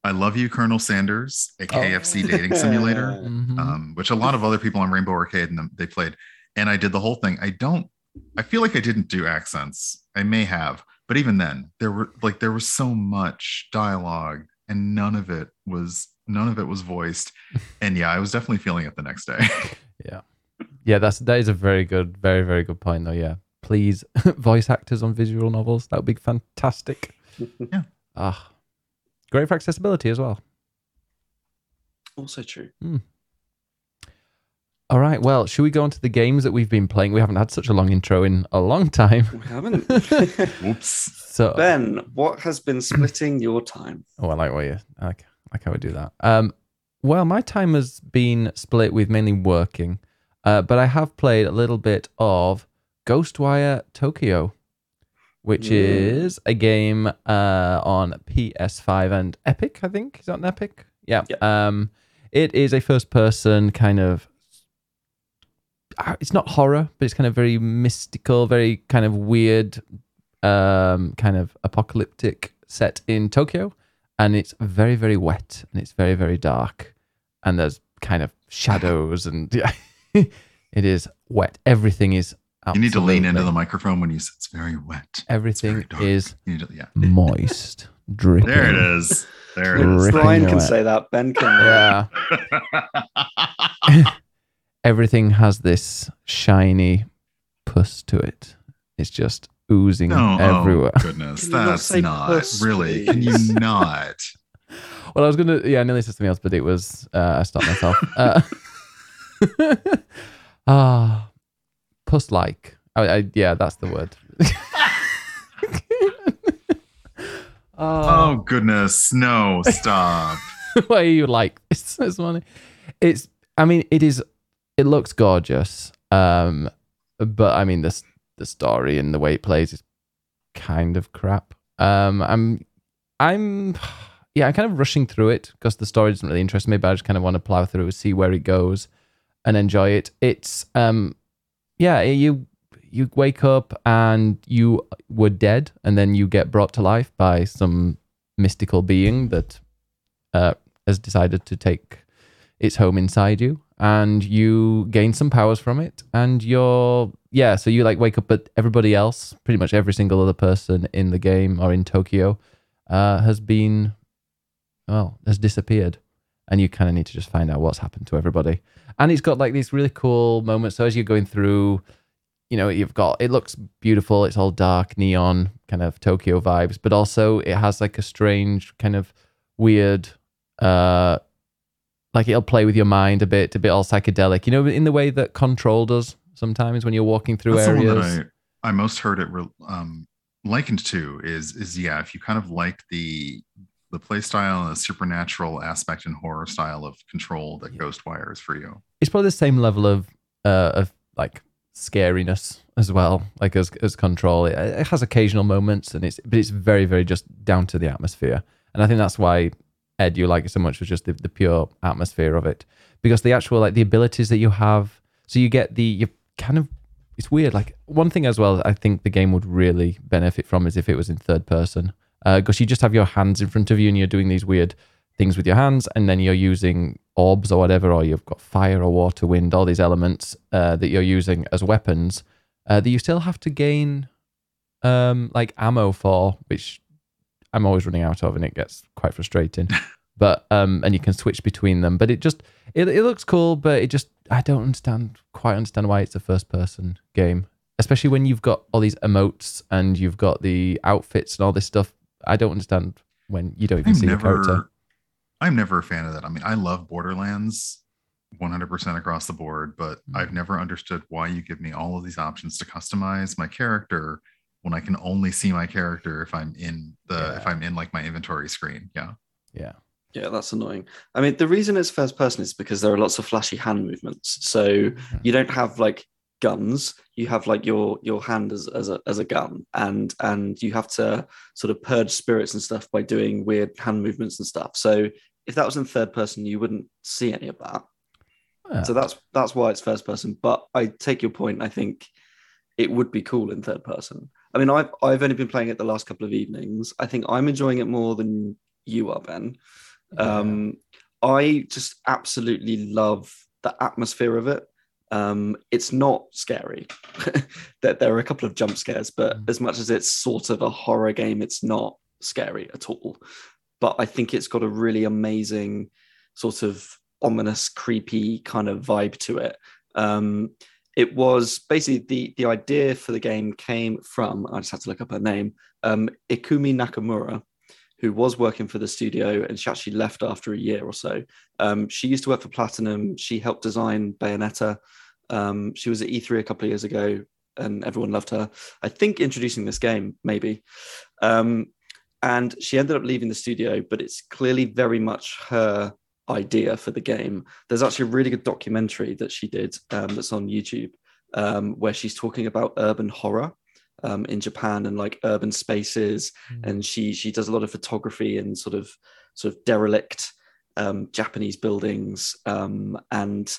I Love You, Colonel Sanders, a KFC dating simulator, which a lot of other people on Rainbow Arcade and they played. And I did the whole thing. I feel like I didn't do accents. I may have, but even then, there was so much dialogue, and none of it was None of it was voiced. And yeah, I was definitely feeling it the next day. Yeah, that is a very good, very, very good point though. Yeah. Please, voice actors on visual novels. That would be fantastic. Yeah. Great for accessibility as well. Also true. Mm. All right. Well, should we go on to the games that we've been playing? We haven't had such a long intro in a long time. We haven't. Oops. So, Ben, what has been splitting your time? Oh, I like what you like how we do that. Well, my time has been split with mainly working, but I have played a little bit of Ghostwire Tokyo, which is a game on PS5 and Epic, I think. Is that an Epic? Yeah. It is a first-person kind of... It's not horror, but it's kind of very mystical, very kind of weird, kind of apocalyptic set in Tokyo. And it's very, very wet, and it's very, very dark. And there's kind of shadows, and yeah, it is wet. Everything is... Absolutely. You need to lean into the microphone when you say it's very wet. Everything very is moist, dripping. There it is. Brian can say that. Ben can. Yeah. Everything has this shiny pus to it. It's just oozing everywhere. Oh, goodness, that's not really. Can you not? Well, I was gonna. Yeah, I nearly said something else, but it was. I stopped myself. Puss-like. Yeah, that's the word. Oh, goodness. No, stop. Why are you like this? It's funny. It looks gorgeous. But I mean, the story and the way it plays is kind of crap. I'm kind of rushing through it because the story doesn't really interest me, but I just kind of want to plow through, see where it goes and enjoy it. It's, yeah, you wake up and you were dead, and then you get brought to life by some mystical being that has decided to take its home inside you, and you gain some powers from it. And so you like wake up, but everybody else, pretty much every single other person in the game or in Tokyo, has disappeared. And you kind of need to just find out what's happened to everybody. And it's got like these really cool moments. So as you're going through, it looks beautiful. It's all dark, neon, kind of Tokyo vibes. But also it has like a strange kind of weird, like it'll play with your mind a bit all psychedelic. In the way that Control does sometimes when you're walking through areas. That's the one that I most heard it likened to is if you kind of like the play style and the supernatural aspect and horror style of Control that Ghostwire is for you. It's probably the same level of like scariness as well, like as Control. It has occasional moments, but it's very, very just down to the atmosphere. And I think that's why, Ed, you like it so much, was just the pure atmosphere of it, because the actual like the abilities that you have. So you get it's weird. Like one thing as well, I think the game would really benefit from is if it was in third person. Because you just have your hands in front of you and you're doing these weird things with your hands, and then you're using orbs or whatever, or you've got fire or water, wind, all these elements that you're using as weapons that you still have to gain like ammo for, which I'm always running out of, and it gets quite frustrating. But and you can switch between them, but it looks cool, but it just I don't quite understand why it's a first person game, especially when you've got all these emotes and you've got the outfits and all this stuff. I don't understand when you don't even see your character. I'm never a fan of that. I mean, I love Borderlands 100% across the board, but I've never understood why you give me all of these options to customize my character when I can only see my character if I'm in like my inventory screen. Yeah. Yeah. Yeah, that's annoying. I mean, the reason it's first person is because there are lots of flashy hand movements. So you don't have like guns, you have like your hand as a gun, and you have to sort of purge spirits and stuff by doing weird hand movements and stuff. So if that was in third person, you wouldn't see any of that. So that's why it's first person. But I take your point. I think it would be cool in third person. I mean, I've only been playing it the last couple of evenings. I think I'm enjoying it more than you are, Ben. I just absolutely love the atmosphere of it. It's not scary. That there are a couple of jump scares, but as much as it's sort of a horror game, it's not scary at all. But I think it's got a really amazing sort of ominous, creepy kind of vibe to it. It was basically the idea for the game came from, I just had to look up her name, Ikumi Nakamura, who was working for the studio, and she actually left after a year or so. She used to work for Platinum. She helped design Bayonetta. She was at E3 a couple of years ago, and everyone loved her. I think introducing this game, maybe. And she ended up leaving the studio, but it's clearly very much her idea for the game. There's actually a really good documentary that she did that's on YouTube, where she's talking about urban horror in Japan and like urban spaces. And she does a lot of photography and sort of derelict Japanese buildings. And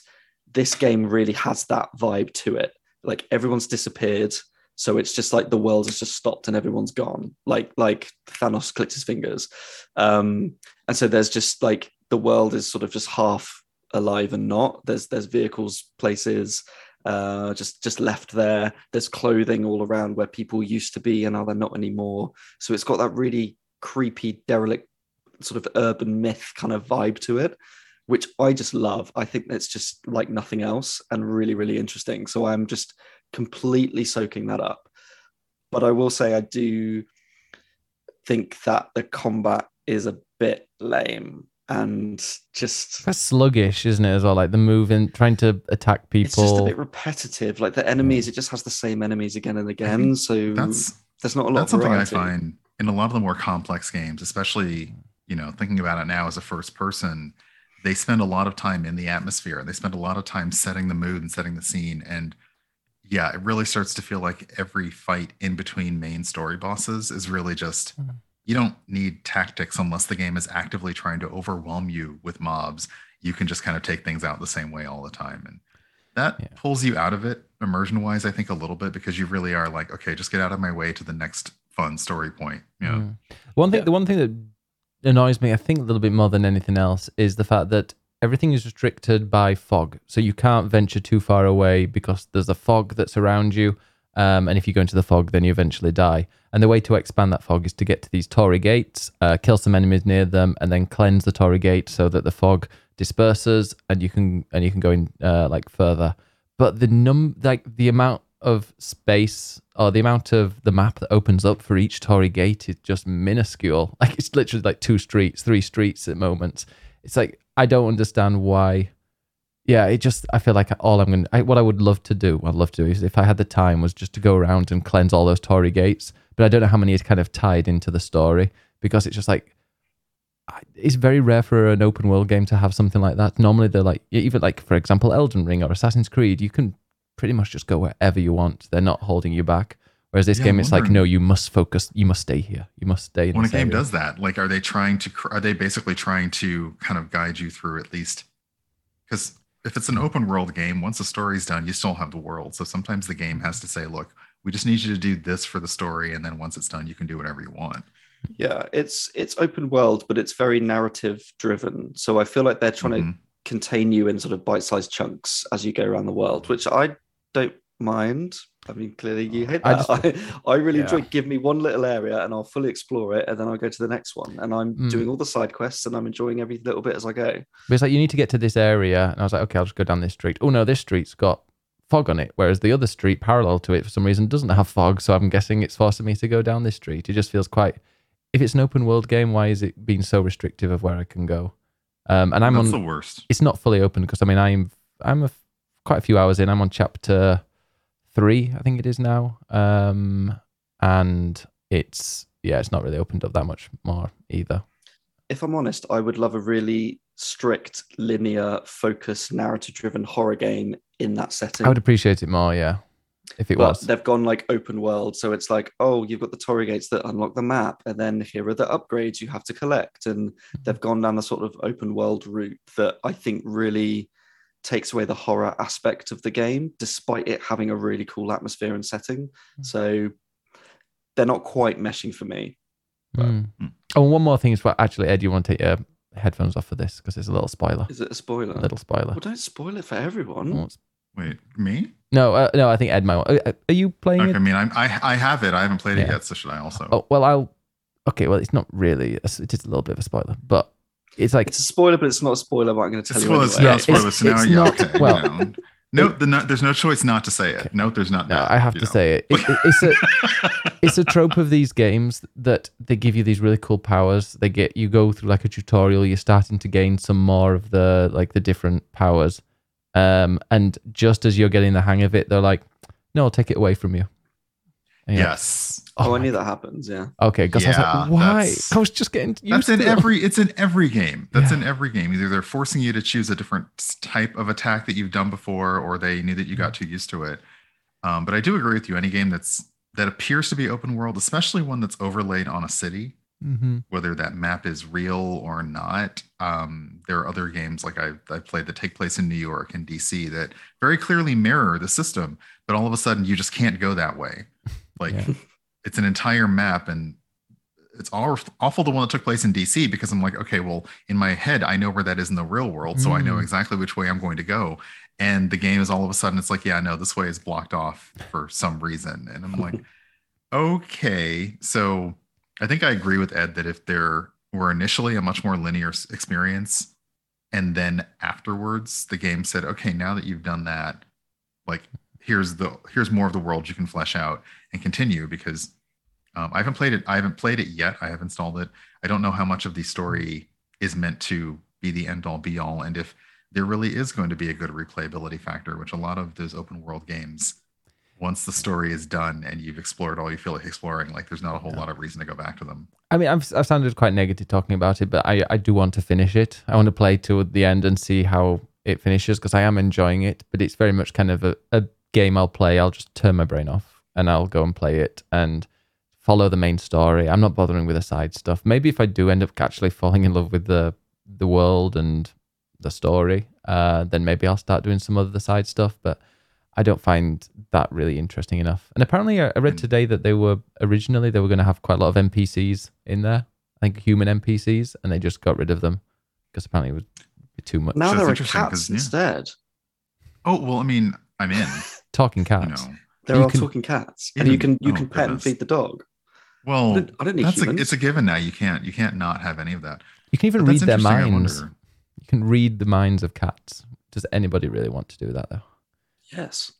this game really has that vibe to it. Like everyone's disappeared. So it's just like the world has just stopped and everyone's gone. Like Thanos clicked his fingers. And so there's just like, the world is sort of just half alive and not. There's vehicles, places, just left there. There's clothing all around where people used to be and now they're not anymore. So it's got that really creepy, derelict sort of urban myth kind of vibe to it, which I just love. I think that's just like nothing else and really, really interesting. So I'm just completely soaking that up. But I will say I do think that the combat is a bit lame. And just that's sluggish, isn't it? As well, like the move and trying to attack people. It's just a bit repetitive. Like the enemies, it just has the same enemies again and again. So there's not a lot. That's of variety. Something I find in a lot of the more complex games, especially thinking about it now as a first person, they spend a lot of time in the atmosphere. They spend a lot of time setting the mood and setting the scene. And yeah, it really starts to feel like every fight in between main story bosses is really just. You don't need tactics unless the game is actively trying to overwhelm you with mobs. You can just kind of take things out the same way all the time. And that pulls you out of it immersion wise, I think a little bit, because you really are like, okay, just get out of my way to the next fun story point. Yeah. The one thing that annoys me, I think a little bit more than anything else, is the fact that everything is restricted by fog. So you can't venture too far away because there's a fog that's around you. And if you go into the fog, then you eventually die. And the way to expand that fog is to get to these Torii gates, kill some enemies near them, and then cleanse the Torii gate so that the fog disperses and you can go in further. But the amount of space or the amount of the map that opens up for each Torii gate is just minuscule. Like it's literally like 3 streets at moments. It's like I don't understand why. Yeah, I feel like what I'd love to do is if I had the time was just to go around and cleanse all those Torii gates, but I don't know how many is kind of tied into the story, because it's just like, it's very rare for an open world game to have something like that. Normally they're like, even like, for example, Elden Ring or Assassin's Creed, you can pretty much just go wherever you want. They're not holding you back. Whereas this game, it's like, no, you must focus. You must stay here. You must stay. When a game does that, like, are they basically trying to kind of guide you through at least? Because if it's an open world game, once the story's done, you still have the world. So sometimes the game has to say, look, we just need you to do this for the story. And then once it's done, you can do whatever you want. Yeah, it's open world, but it's very narrative driven. So I feel like they're trying to contain you in sort of bite-sized chunks as you go around the world, which I don't mind. I mean, clearly you hate that. I really enjoy. Give me one little area and I'll fully explore it, and then I'll go to the next one. And I'm doing all the side quests and I'm enjoying every little bit as I go. But it's like, you need to get to this area. And I was like, okay, I'll just go down this street. Oh no, this street's got fog on it. Whereas the other street parallel to it for some reason doesn't have fog. So I'm guessing it's forcing me to go down this street. It just feels quite, if it's an open world game, why is it being so restrictive of where I can go? And I'm That's the worst. It's not fully open because I mean, I'm quite a few hours in. I'm on chapter 3, I think it is now, and it's not really opened up that much more either. If I'm honest, I would love a really strict, linear, focused, narrative-driven horror game in that setting. I would appreciate it more, yeah. But they've gone like open world, so it's like, oh, you've got the Torii gates that unlock the map, and then here are the upgrades you have to collect, and they've gone down the sort of open world route that I think really takes away the horror aspect of the game, despite it having a really cool atmosphere and setting. So they're not quite meshing for me. Oh, one more thing is, actually, Ed, you want to take your headphones off for this because it's a little spoiler. Is it a spoiler? A little spoiler. Well, don't spoil it for everyone. Wait, me? No, I think Ed might want. Are you playing it? I mean, I have it. I haven't played it yet, so should I also? Oh, well, it's not really. It's just a little bit of a spoiler, but it's like, it's a spoiler, but it's not a spoiler, but I'm going to tell you anyway. It's not a spoiler. There's no choice not to say it. Okay. I have to say it. It's a it's a trope of these games that they give you these really cool powers. You go through like a tutorial. You're starting to gain some more of the different powers, and just as you're getting the hang of it, they're like, "No, I'll take it away from you." Yes. Oh, I knew that happens. Yeah. Okay. Because I was like, why? I was just getting used to it. It's in every game. That's in every game. Either they're forcing you to choose a different type of attack that you've done before, or they knew that you got too used to it. But I do agree with you. Any game that appears to be open world, especially one that's overlaid on a city, whether that map is real or not. There are other games like I played that take place in New York and DC that very clearly mirror the system, but all of a sudden you just can't go that way. It's an entire map, and it's awful the one that took place in DC, because I'm like, okay, well, in my head, I know where that is in the real world, so I know exactly which way I'm going to go. And the game is all of a sudden, it's like, yeah, no, this way is blocked off for some reason. And I'm like, okay. So I think I agree with Ed that if there were initially a much more linear experience, and then afterwards the game said, okay, now that you've done that, like, here's more of the world you can flesh out and continue, because I haven't played it yet. I have installed it. I don't know how much of the story is meant to be the end all be all, and if there really is going to be a good replayability factor, which a lot of those open world games, once the story is done and you've explored all you feel like exploring, like, there's not a whole lot of reason to go back to them. I mean, I've sounded quite negative talking about it, but I do want to finish it. I want to play to the end and see how it finishes, because I am enjoying it, but it's very much kind of a game I'll play. I'll just turn my brain off and I'll go and play it and follow the main story. I'm not bothering with the side stuff. Maybe if I do end up actually falling in love with the world and the story, then maybe I'll start doing some other side stuff, but I don't find that really interesting enough. And apparently I read today that they were going to have quite a lot of NPCs in there. I think human NPCs, and they just got rid of them because apparently it was too much. Now there are cats instead. Oh, well, I mean, I'm in. Talking cats. Talking cats, and you can pet and feed the dog. Well, I don't need humans. It's a given now. You can't not have any of that. You can even read their minds. You can read the minds of cats. Does anybody really want to do that though? Yes.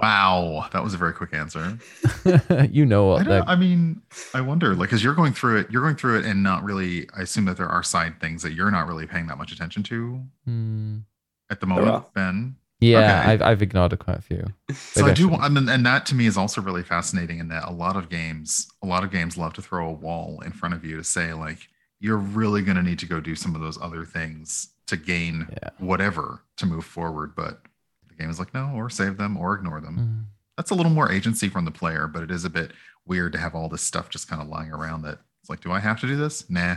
Wow, that was a very quick answer. You know what? I wonder, like, because you're going through it, and not really. I assume that there are side things that you're not really paying that much attention to at the moment, Ben. Yeah, okay. I've ignored quite a few. So and that to me is also really fascinating, in that a lot of games love to throw a wall in front of you to say, like, you're really going to need to go do some of those other things to gain whatever to move forward, but the game is like, no, or save them or ignore them. That's a little more agency from the player, but it is a bit weird to have all this stuff just kind of lying around that it's like, do I have to do this? Nah.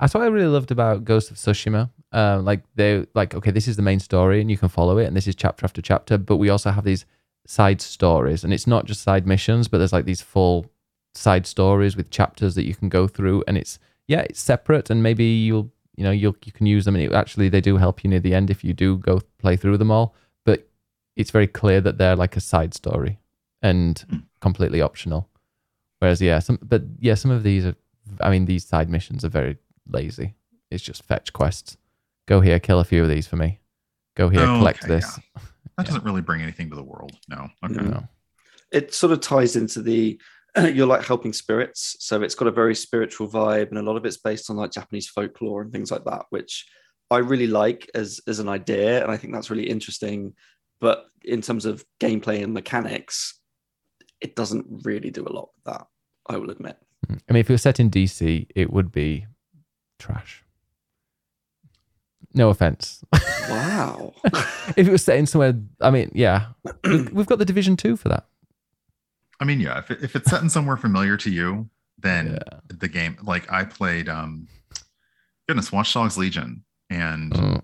That's what I really loved about Ghost of Tsushima. Okay, this is the main story and you can follow it, and this is chapter after chapter, but we also have these side stories, and it's not just side missions, but there's like these full side stories with chapters that you can go through, and it's separate, and maybe you can use them, and actually they do help you near the end if you do go play through them all, but it's very clear that they're like a side story and completely optional. Whereas some of these are, I mean, these side missions are very lazy. It's just fetch quests. Go here, kill a few of these for me. Go here, collect this. Yeah. That doesn't really bring anything to the world. No. Okay. No. It sort of ties into you're like helping spirits. So it's got a very spiritual vibe, and a lot of it's based on like Japanese folklore and things like that, which I really like as an idea. And I think that's really interesting. But in terms of gameplay and mechanics, it doesn't really do a lot with that, I will admit. I mean, if it was set in DC, it would be trash. No offense. Wow. If it was set in somewhere, I mean, yeah, we've got the Division 2 for that. I mean, yeah, if it's set in somewhere familiar to you, then the game, like I played, Watch Dogs Legion, and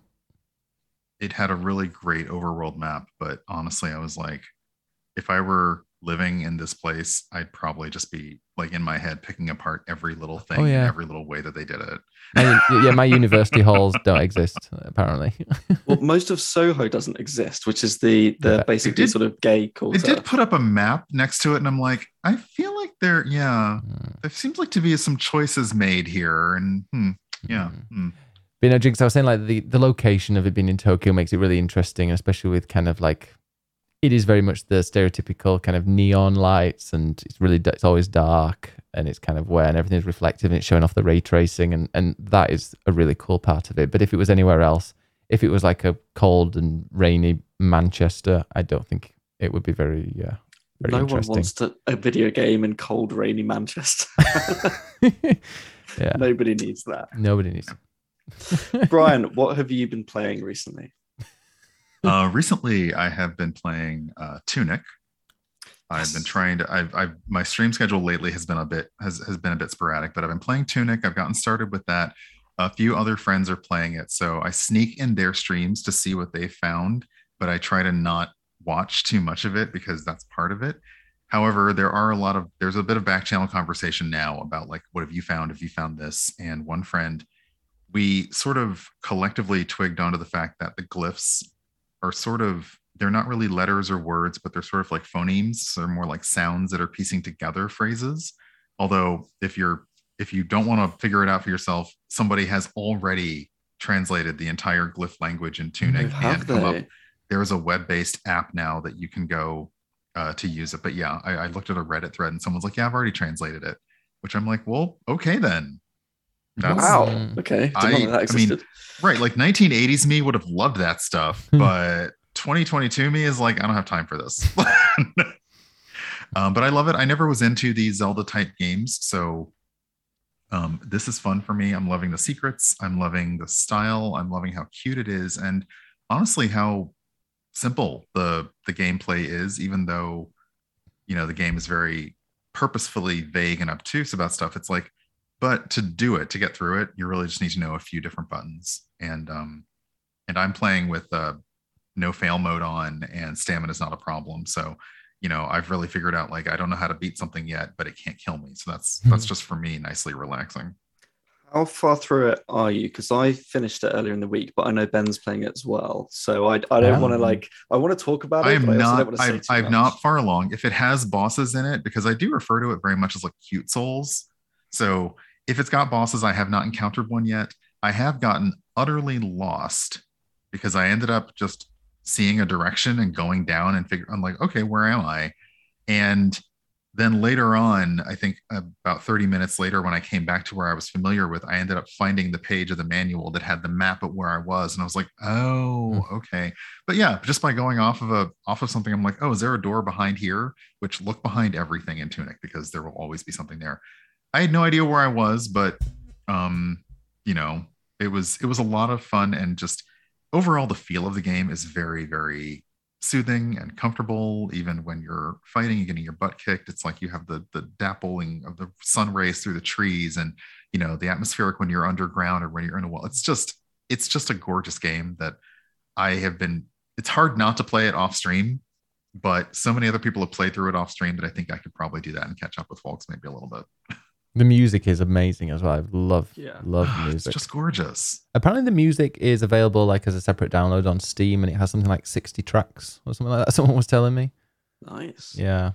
it had a really great overworld map. But honestly, I was like, if I were living in this place, I'd probably just be like in my head picking apart every little thing, every little way that they did it. My university halls don't exist apparently. Well, most of Soho doesn't exist, which is the basically sort of gay quarter. It did put up a map next to it, and I'm like, I feel like there seems like to be some choices made here, and Yeah. Mm. But, you know, Jigs, I was saying, like, the location of it being in Tokyo makes it really interesting, especially with kind of like, it is very much the stereotypical kind of neon lights, and it's really, it's always dark, and it's kind of where, and everything's reflective, and it's showing off the ray tracing, and that is a really cool part of it. But if it was anywhere else, if it was like a cold and rainy Manchester, I don't think it would be very no one wants a video game in cold, rainy Manchester. Yeah. Nobody needs that. Nobody needs it. Brian, what have you been playing recently? Recently, I have been playing Tunic. I've been trying to. I've my stream schedule lately has been a bit sporadic, but I've been playing Tunic. I've gotten started with that. A few other friends are playing it, so I sneak in their streams to see what they found, but I try to not watch too much of it because that's part of it. However, there's a bit of back channel conversation now about like, what have you found? Have you found this? And one friend, we sort of collectively twigged onto the fact that the glyphs are sort of, they're not really letters or words, but they're sort of like phonemes. They're more like sounds that are piecing together phrases. Although if you don't want to figure it out for yourself, somebody has already translated the entire glyph language in Tunic and come up. There is a web-based app now that you can go to use it. But yeah, I looked at a Reddit thread and someone's like, yeah, I've already translated it, which I'm like, well, okay then. Wow. Okay. I mean, right. Like 1980s me would have loved that stuff, but 2022 me is like, I don't have time for this. But I love it. I never was into these Zelda type games. So this is fun for me. I'm loving the secrets. I'm loving the style. I'm loving how cute it is. And honestly, how simple the gameplay is, even though, you know, the game is very purposefully vague and obtuse about stuff. It's like, but to get through it, you really just need to know a few different buttons. And I'm playing with no fail mode on, and stamina is not a problem. So, you know, I've really figured out, like, I don't know how to beat something yet, but it can't kill me. So that's just for me nicely relaxing. How far through it are you? Because I finished it earlier in the week, but I know Ben's playing it as well. So I don't want to I want to talk about it. I'm not far along. If it has bosses in it, because I do refer to it very much as like cute souls. So if it's got bosses, I have not encountered one yet. I have gotten utterly lost because I ended up just seeing a direction and going down and I'm like, okay, where am I? And then later on, I think about 30 minutes later, when I came back to where I was familiar with, I ended up finding the page of the manual that had the map of where I was. And I was like, oh, okay. But yeah, just by going off of something, I'm like, oh, is there a door behind here? Which, look behind everything in Tunic, because there will always be something there. I had no idea where I was, but, you know, it was a lot of fun. And just overall, the feel of the game is very, very soothing and comfortable. Even when you're fighting and getting your butt kicked, it's like you have the dappling of the sun rays through the trees, and, you know, the atmospheric when you're underground or when you're in a wall. It's just a gorgeous game that it's hard not to play it off stream, but so many other people have played through it off stream that I think I could probably do that and catch up with folks maybe a little bit. The music is amazing as well. I love music. It's just gorgeous. Apparently, the music is available like as a separate download on Steam, and it has something like 60 tracks or something like that. Someone was telling me. Nice. Yeah.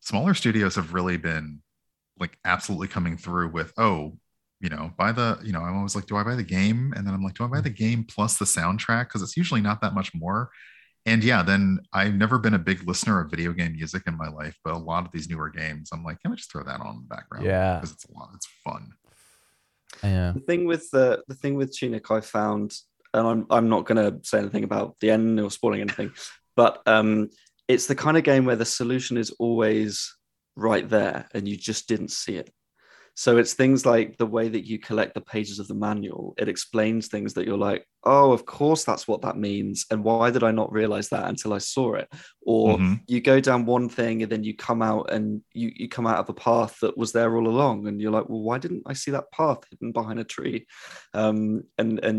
Smaller studios have really been like absolutely coming through with, oh, you know, I'm always like, do I buy the game? And then I'm like, do I buy the game plus the soundtrack? Because it's usually not that much more. And yeah, then I've never been a big listener of video game music in my life, but a lot of these newer games, I'm like, can I just throw that on in the background? Yeah, because it's a lot. It's fun. Yeah. The thing with Tunic, I found, and I'm not going to say anything about the end or spoiling anything, but it's the kind of game where the solution is always right there, and you just didn't see it. So it's things like the way that you collect the pages of the manual. It explains things that you're like, oh, of course, that's what that means. And why did I not realize that until I saw it? Or you go down one thing and then you come out, and you come out of a path that was there all along. And you're like, well, why didn't I see that path hidden behind a tree? And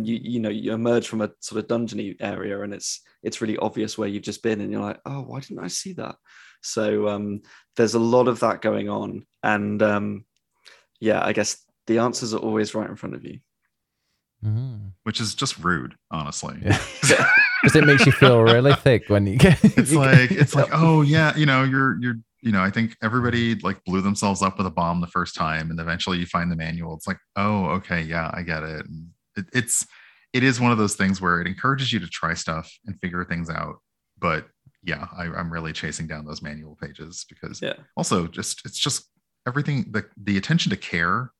you emerge from a sort of dungeony area, and it's really obvious where you've just been. And you're like, oh, why didn't I see that? So there's a lot of that going on. And yeah, I guess the answers are always right in front of you. Mm-hmm. Which is just rude, honestly. Yeah. Because it makes you feel really thick when you get... It's like, oh yeah, you know, you're you know, I think everybody like blew themselves up with a bomb the first time, and eventually you find the manual. It's like, oh, okay, yeah, I get it. And it is one of those things where it encourages you to try stuff and figure things out. But yeah, I'm really chasing down those manual pages because also it's just everything, the attention to care.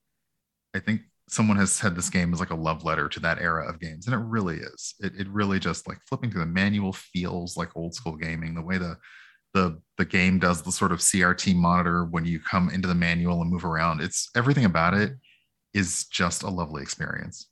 I think someone has said this game is like a love letter to that era of games, and it really is. It really just like flipping through the manual feels like old school gaming. The way the game does the sort of CRT monitor when you come into the manual and move around. It's everything about it is just a lovely experience.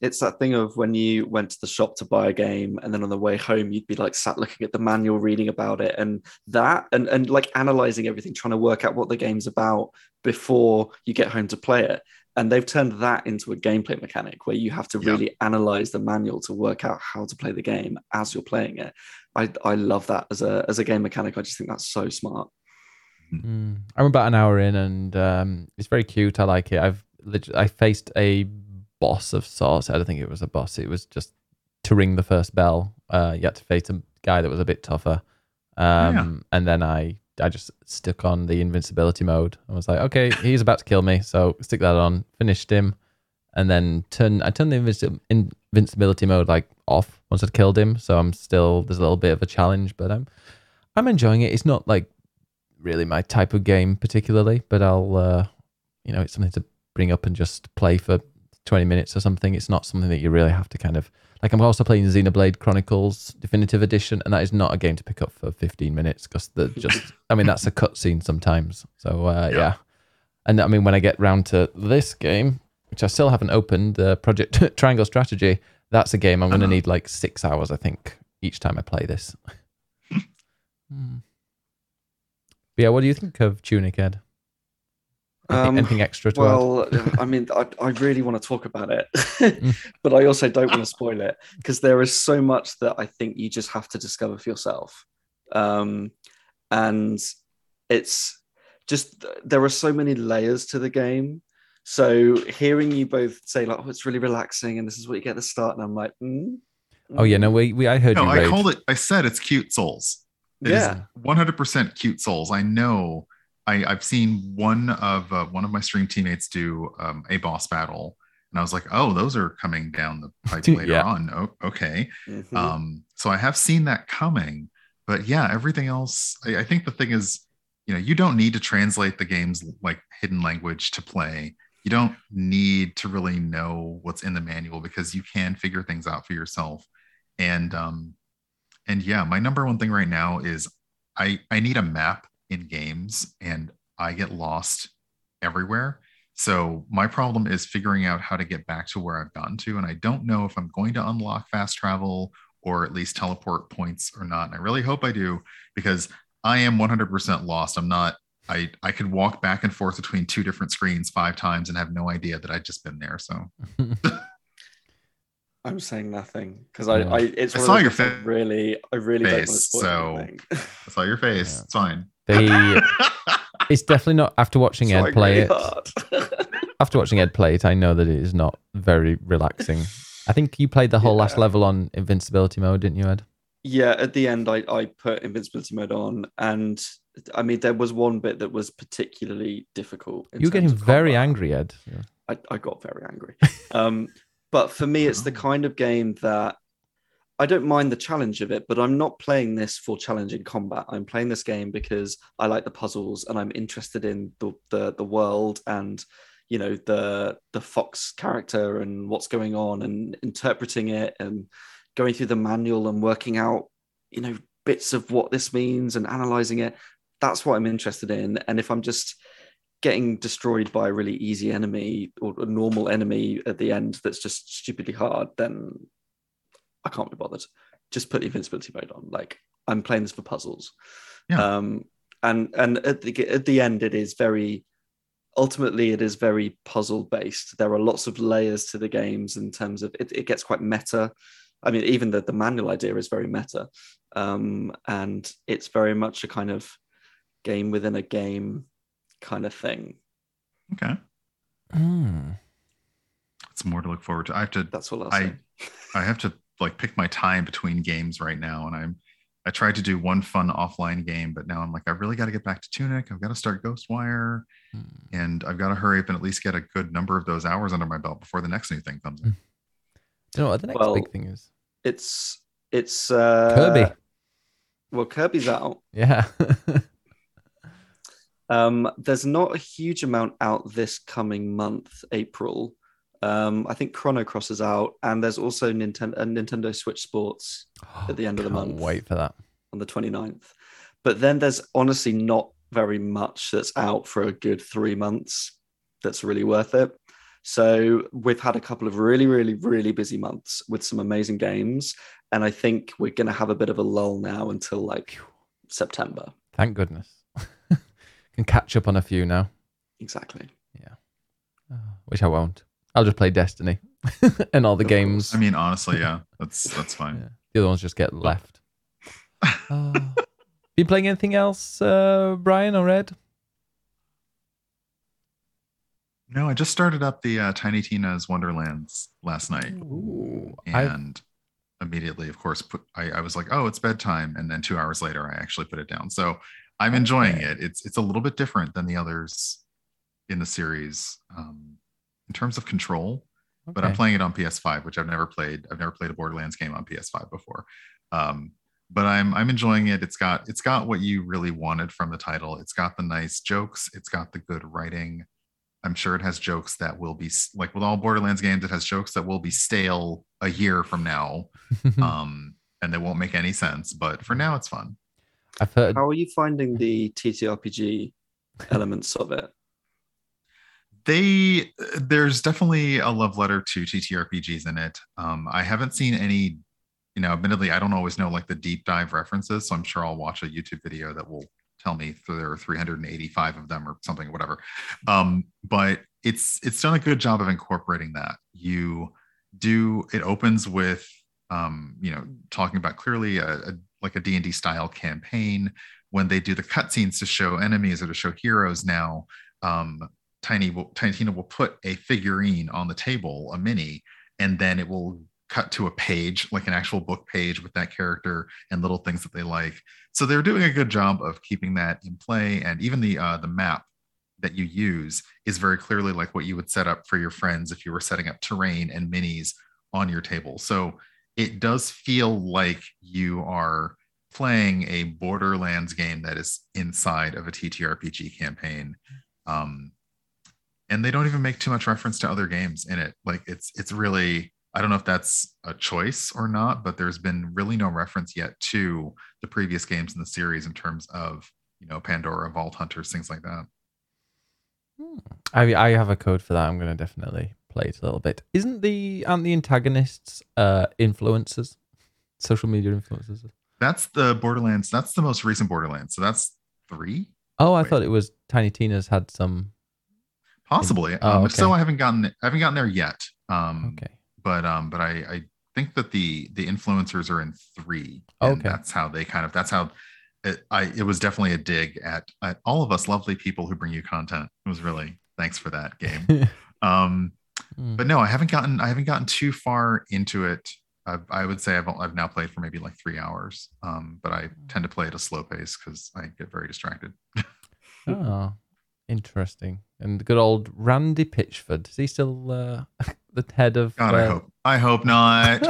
It's that thing of when you went to the shop to buy a game and then on the way home, you'd be like sat looking at the manual, reading about it and that, and like analyzing everything, trying to work out what the game's about before you get home to play it. And they've turned that into a gameplay mechanic where you have to really analyze the manual to work out how to play the game as you're playing it. I love that as a game mechanic. I just think that's so smart. Mm. I'm about an hour in and it's very cute. I like it. I faced a boss of sorts. I don't think it was a boss. It was just to ring the first bell. You had to face a guy that was a bit tougher. And then I just stuck on the invincibility mode. I was like, okay, he's about to kill me. So stick that on, finished him. And then I turned the invincibility mode like off once I'd killed him. So I'm still, there's a little bit of a challenge, but I'm enjoying it. It's not like really my type of game particularly, but I'll, it's something to bring up and just play for 20 minutes or something. It's not something that you really have to kind of like. I'm also playing Xenoblade Chronicles Definitive Edition, and that is not a game to pick up for 15 minutes because they're just that's a cutscene sometimes, so yeah. And I mean, when I get round to this game, which I still haven't opened, the Project Triangle Strategy, that's a game I'm going to need like 6 hours I think each time I play this. But yeah, what do you think of Tunic, Ed? Anything extra to add? I really want to talk about it, but I also don't want to spoil it because there is so much that I think you just have to discover for yourself. And it's just, there are so many layers to the game. So hearing you both say like, oh, it's really relaxing and this is what you get at the start. And I'm like, Oh yeah, no, I heard you. I called it, I said it's cute souls. It is 100% cute souls. I know. I've seen one of my stream teammates do a boss battle, and I was like, "Oh, those are coming down the pipe later on." Oh, okay, so I have seen that coming, but yeah, everything else. I think the thing is, you don't need to translate the game's like hidden language to play. You don't need to really know what's in the manual because you can figure things out for yourself. And yeah, my number one thing right now is I need a map in games, and I get lost everywhere. So my problem is figuring out how to get back to where I've gotten to, and I don't know if I'm going to unlock fast travel or at least teleport points or not. And I really hope I do, because I am 100% lost. I could walk back and forth between two different screens 5 times and have no idea that I'd just been there. So I'm saying nothing because I saw your face. I really don't want to spoil anything. I saw your face. Yeah. It's fine. It's definitely not, after watching Ed play it. After watching Ed play it, I know that it is not very relaxing. I think you played the whole last level on invincibility mode, didn't you, Ed? Yeah, at the end I put invincibility mode on, and I mean there was one bit that was particularly difficult. You're getting very angry, Ed. Yeah. I got very angry. But for me, it's the kind of game that I don't mind the challenge of it, but I'm not playing this for challenging combat. I'm playing this game because I like the puzzles and I'm interested in the world and, the Fox character and what's going on and interpreting it and going through the manual and working out, bits of what this means and analyzing it. That's what I'm interested in. And if I'm just getting destroyed by a really easy enemy or a normal enemy at the end that's just stupidly hard, then I can't be bothered. Just put the invincibility mode on. Like, I'm playing this for puzzles. Yeah. And at the end, ultimately it is very puzzle based. There are lots of layers to the games in terms of it gets quite meta. I mean, even the manual idea is very meta. And it's very much a kind of game within a game kind of thing. Okay. It's more to look forward to. That's what I have to like pick my time between games right now, and I'm I tried to do one fun offline game, but now I'm like, I really got to get back to Tunic. I've got to start Ghostwire, and I've got to hurry up and at least get a good number of those hours under my belt before the next new thing comes in. I don't know what the next big thing is. It's Kirby. Well, Kirby's out. Yeah. There's not a huge amount out this coming month, April. I think Chrono Cross is out, and there's also Nintendo Switch Sports at the end of the month. Can't wait for that. On the 29th. But then there's honestly not very much that's out for a good 3 months that's really worth it. So we've had a couple of really, really, really busy months with some amazing games, and I think we're going to have a bit of a lull now until like September. Thank goodness. Can catch up on a few now. Exactly. Yeah. Which I won't. I'll just play Destiny and all the games. I mean, honestly, yeah, that's fine. Yeah. The other ones just get left. You playing anything else, Brian or Ed? No, I just started up the Tiny Tina's Wonderlands last night. Ooh, and immediately, of course, I was like, oh, it's bedtime. And then 2 hours later, I actually put it down. So I'm enjoying it. It's a little bit different than the others in the series. In terms of control, but I'm playing it on PS5, which I've never played. I've never played a Borderlands game on PS5 before, but I'm enjoying it. It's got what you really wanted from the title. It's got the nice jokes. It's got the good writing. I'm sure it has jokes that will be, like with all Borderlands games, it has jokes that will be stale a year from now, and they won't make any sense. But for now, it's fun. I've heard. How are you finding the TTRPG elements of it? There's definitely a love letter to TTRPGs in it. I haven't seen any, admittedly, I don't always know like the deep dive references. So I'm sure I'll watch a YouTube video that will tell me there are 385 of them or something, whatever. But it's done a good job of incorporating that. It opens with, talking about clearly a D&D style campaign. When they do the cutscenes to show enemies or to show heroes now, Tiny Tina will put a figurine on the table, a mini, and then it will cut to a page, like an actual book page with that character and little things that they like. So they're doing a good job of keeping that in play. And even the map that you use is very clearly like what you would set up for your friends if you were setting up terrain and minis on your table. So it does feel like you are playing a Borderlands game that is inside of a TTRPG campaign. And they don't even make too much reference to other games in it. Like it's really, I don't know if that's a choice or not, but there's been really no reference yet to the previous games in the series in terms of, Pandora, Vault Hunters, things like that. I have a code for that. I'm going to definitely play it a little bit. Aren't the antagonists influencers, social media influencers? That's the most recent Borderlands. So that's 3. Oh, I thought it was Tiny Tina's had some. Possibly. So I haven't gotten there yet. But I think that the influencers are in 3. And it was definitely a dig at all of us lovely people who bring you content. It was really thanks for that game. But no, I haven't gotten too far into it. I would say I've now played for maybe like 3 hours. But I tend to play at a slow pace because I get very distracted. Oh. Interesting. And the good old Randy Pitchford. Is he still the head of... God, I hope not.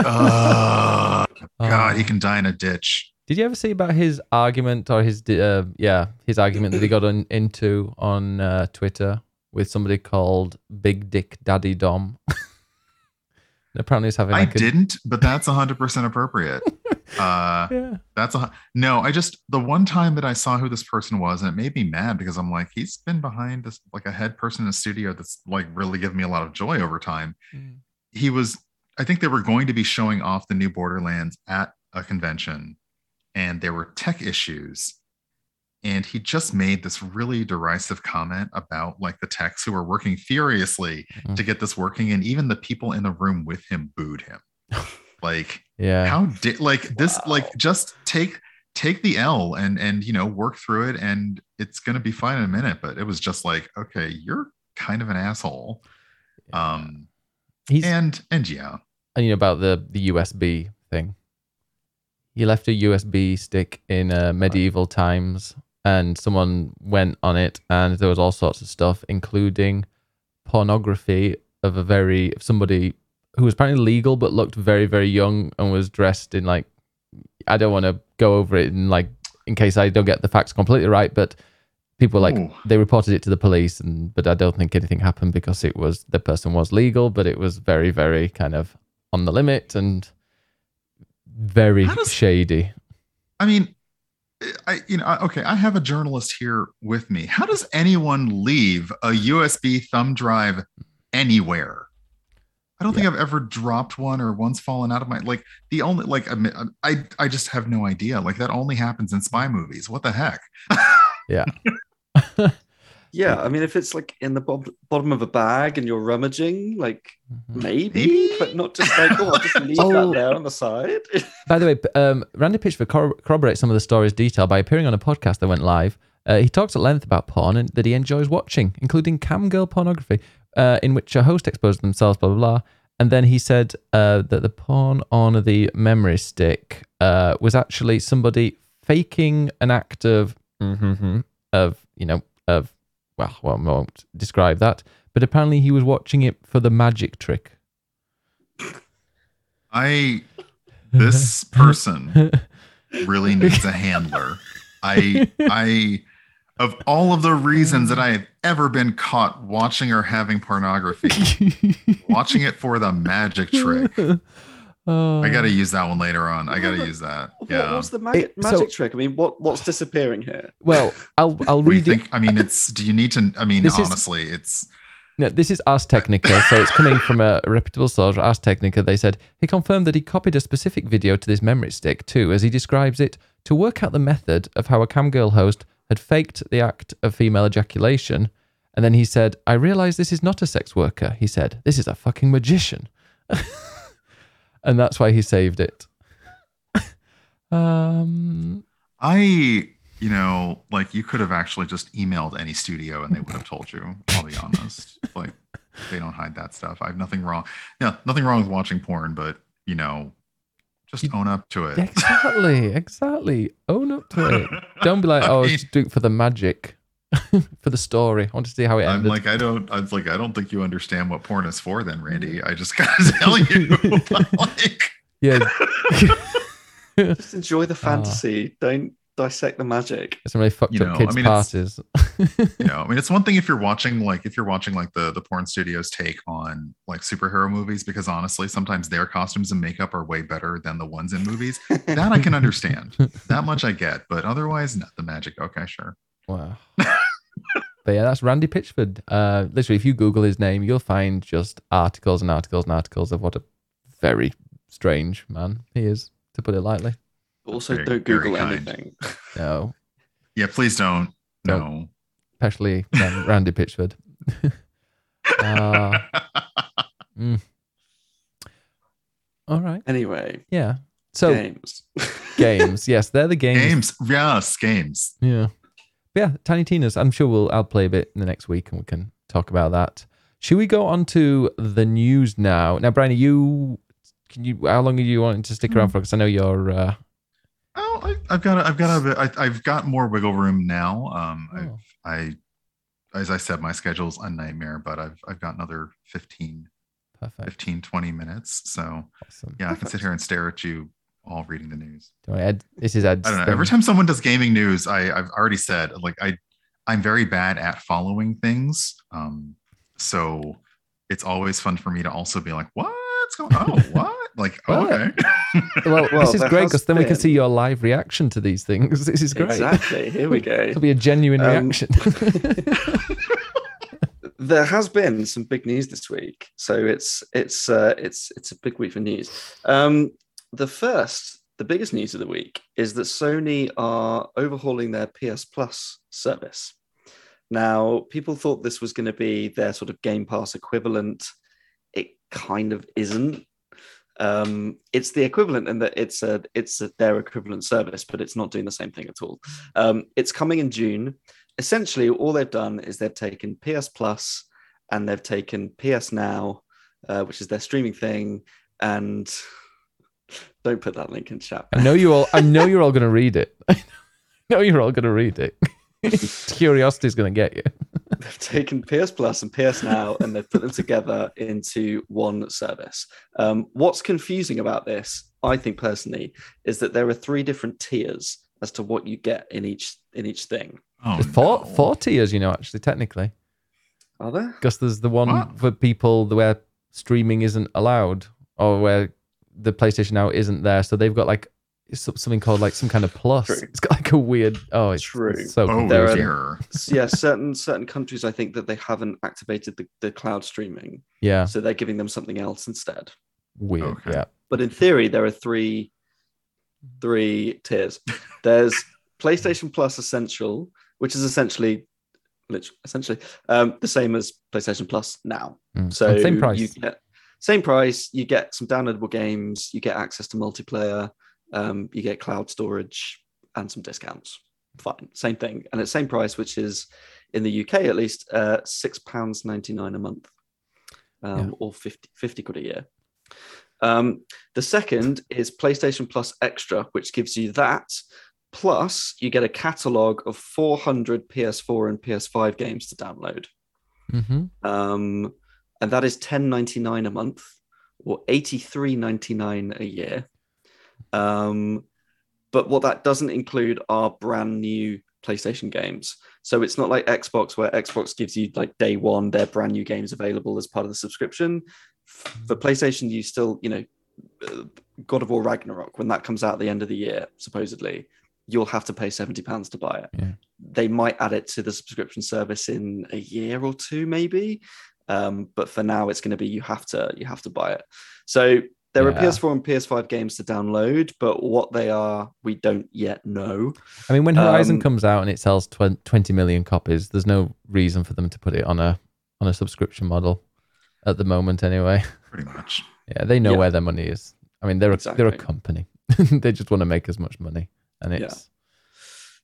God, he can die in a ditch. Did you ever see about his argument or his argument that he got into on Twitter with somebody called Big Dick Daddy Dom? Apparently he's having... but that's 100% appropriate. I just, the one time that I saw who this person was, and it made me mad because I'm like, he's been behind this, like a head person in a studio that's like really given me a lot of joy over time. He was, I think they were going to be showing off the new Borderlands at a convention, and there were tech issues, and he just made this really derisive comment about like the techs who were working furiously to get this working, and even the people in the room with him booed him. Like, yeah, how did this? Like, just take the L and work through it, and it's gonna be fine in a minute. But it was just like, okay, you're kind of an asshole. Yeah. He's, and about the USB thing. He left a USB stick in medieval times, and someone went on it, and there was all sorts of stuff, including pornography of somebody who was apparently legal but looked very, very young and was dressed in, like, I don't want to go over it in, like, in case I don't get the facts completely right, but people were like, they reported it to the police, but I don't think anything happened because it was, the person was legal, but it was very, very kind of on the limit and very shady. I mean, I have a journalist here with me. How does anyone leave a USB thumb drive anywhere? I don't think I've ever dropped one or once fallen out of my, like, the only, like, I just have no idea. Like, that only happens in spy movies. What the heck? Yeah. Yeah. I mean, if it's like in the bottom of a bag and you're rummaging, like, maybe, but not just like, I'll just leave that there on the side. By the way, Randy Pitchford corroborates some of the story's detail by appearing on a podcast that went live. He talks at length about porn and that he enjoys watching, including camgirl pornography, in which a host exposed themselves, blah, blah, blah. And then he said that the porn on the memory stick was actually somebody faking an act of, well, I won't describe that, but apparently he was watching it for the magic trick. This person really needs a handler. Of all of the reasons that I have ever been caught watching or having pornography, watching it for the magic trick. I got to use that one later on. I got to use that. What was the magic trick? I mean, what's disappearing here? Well, I'll read it. I mean, this is Ars Technica, so it's coming from a reputable source. Ars Technica, they said, he confirmed that he copied a specific video to this memory stick too, as he describes it, to work out the method of how a camgirl host had faked the act of female ejaculation. And then he said, I realize this is not a sex worker. He said, this is a fucking magician. And that's why he saved it. You could have actually just emailed any studio and they would have told you, I'll be honest. Like, they don't hide that stuff. I have nothing wrong. Yeah, nothing wrong with watching porn, but, just own up to it. Exactly. Own up to it. Don't be like, just do it for the magic, for the story. I want to see how it ended. I don't think you understand what porn is for then, Randy. I just got to tell you. Yeah. Just enjoy the fantasy. Don't dissect the magic. It's really fucked up kids' parties. It's one thing if you're watching the porn studios take on like superhero movies, because honestly sometimes their costumes and makeup are way better than the ones in movies. That I can understand. That much I get, but otherwise not the magic. Okay, sure. Wow. But yeah, that's Randy Pitchford. Literally, if you Google his name, you'll find just articles and articles and articles of what a very strange man he is, to put it lightly. Also, very, don't Google anything. No. Yeah, please don't. No. Especially Randy Pitchford. All right. Anyway. Yeah. So games. Yes, they're the games. Games. Yeah. But yeah, Tiny Tina's. I'm sure I'll play a bit in the next week and we can talk about that. Should we go on to the news now? Now, Brian, how long are you wanting to stick around for? Because I know you're I've got more wiggle room now. As I said, my schedule's a nightmare, but I've got another 20 minutes. So awesome. Yeah, I can sit here and stare at you all reading the news. I don't know. Every time someone does gaming news, I've already said, like, I'm very bad at following things. So it's always fun for me to also be like, what's going on? What? Like, okay. Well, this is great because then we can see your live reaction to these things. This is great. Exactly. Here we go. It'll be a genuine reaction. There has been some big news this week, so it's a big week for news. The biggest news of the week is that Sony are overhauling their PS Plus service. Now, people thought this was going to be their sort of Game Pass equivalent. It kind of isn't. It's the equivalent in that it's their equivalent service, but it's not doing the same thing at all. It's coming in June. Essentially, all they've done is they've taken PS Plus and they've taken PS Now, which is their streaming thing, and Don't put that link in chat. I know you're all going to read it. I know you're all going to read it. Curiosity's going to get you. They've taken PS Plus and PS Now and they've put them together into one service. What's confusing about this, I think personally, is that there are three different tiers as to what you get in each thing. Oh, four tiers, you know, actually, technically. Are there? Because there's the one for people where streaming isn't allowed or where the PlayStation Now isn't there. So they've got like something called like some kind of plus. True. It's got like a weird. Oh, it's true. It's so there are yeah, certain countries I think that they haven't activated the cloud streaming. Yeah. So they're giving them something else instead. Weird. Okay. Yeah. But in theory, there are three tiers. There's PlayStation Plus Essential, which is essentially the same as PlayStation Plus Now. So and same price. You get same price. You get some downloadable games. You get access to multiplayer. You get cloud storage and some discounts. Fine, same thing, and it's same price, which is in the UK at least £6.99 a month, or 50 quid a year. The second is PlayStation Plus Extra, which gives you that. Plus, you get a catalogue of 400 PS4 and PS5 games to download. Mm-hmm. And that is $10.99 a month or $83.99 a year. But what that doesn't include are brand new PlayStation games. So it's not like Xbox, where Xbox gives you like day one, their brand new games available as part of the subscription. For PlayStation, you still, you know, God of War Ragnarok, when that comes out at the end of the year, supposedly, you'll have to pay £70 to buy it. Yeah. They might add it to the subscription service in a year or two, maybe. But for now, it's going to be you have to buy it. So there are PS4 and PS5 games to download, but what they are, we don't yet know. I mean, when Horizon comes out and it sells 20 million copies, there's no reason for them to put it on a subscription model at the moment, anyway. Pretty much. Yeah, they know where their money is. I mean, they're a company. They just want to make as much money, and it's.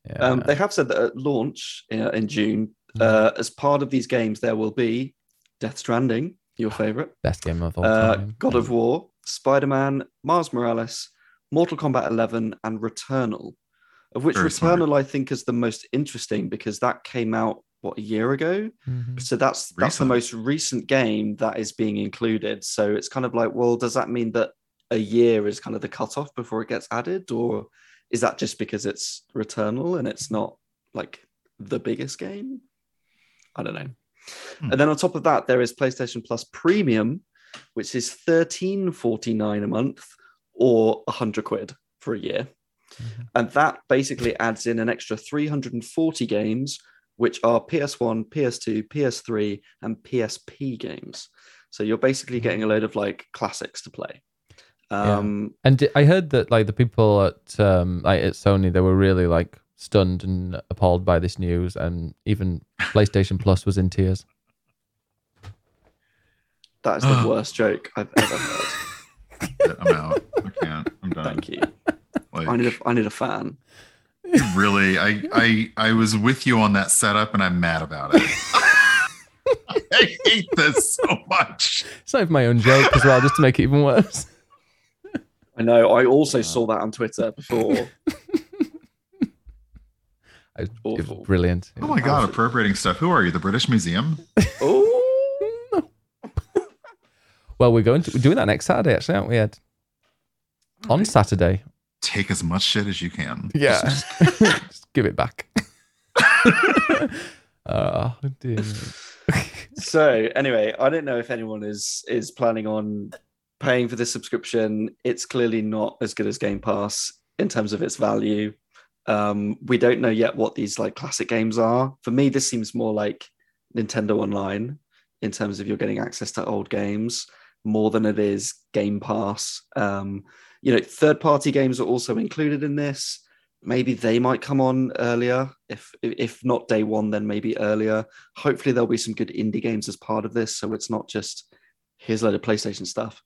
Yeah. They have said that at launch in June, as part of these games, there will be Death Stranding, your favorite, best game of all time, God of War, Spider-Man, Miles Morales, Mortal Kombat 11, and Returnal. Of which Returnal, I think, is the most interesting because that came out a year ago? Mm-hmm. So that's the most recent game that is being included. So it's kind of like, well, does that mean that a year is kind of the cutoff before it gets added, or is that just because it's Returnal and it's not like the biggest game? I don't know. And then on top of that, there is PlayStation Plus Premium, which is $13.49 a month or 100 quid for a year. Mm-hmm. And that basically adds in an extra 340 games, which are PS1, PS2, PS3, and PSP games. So you're basically getting a load of like classics to play. And I heard that like the people at Sony, they were really like stunned and appalled by this news, and even PlayStation Plus was in tears. That is the worst joke I've ever heard. I'm out. I can't. I'm done. Thank you. Like, I need a fan. Really, I was with you on that setup, and I'm mad about it. I hate this so much. It's not my own joke as well, just to make it even worse. I know. I also saw that on Twitter before. It was brilliant. Oh my God, appropriating stuff. Who are you, the British Museum? Oh. Well, we're doing that next Saturday, actually, aren't we, Ed? On Saturday. Take as much shit as you can. Yeah. Just give it back. Oh, dear. So anyway, I don't know if anyone is planning on paying for this subscription. It's clearly not as good as Game Pass in terms of its value. We don't know yet what these like classic games are. For me, this seems more like Nintendo Online in terms of you're getting access to old games more than it is Game Pass. You know, third-party games are also included in this. Maybe they might come on earlier. If not day one, then maybe earlier. Hopefully there'll be some good indie games as part of this, so it's not just, here's a load of PlayStation stuff.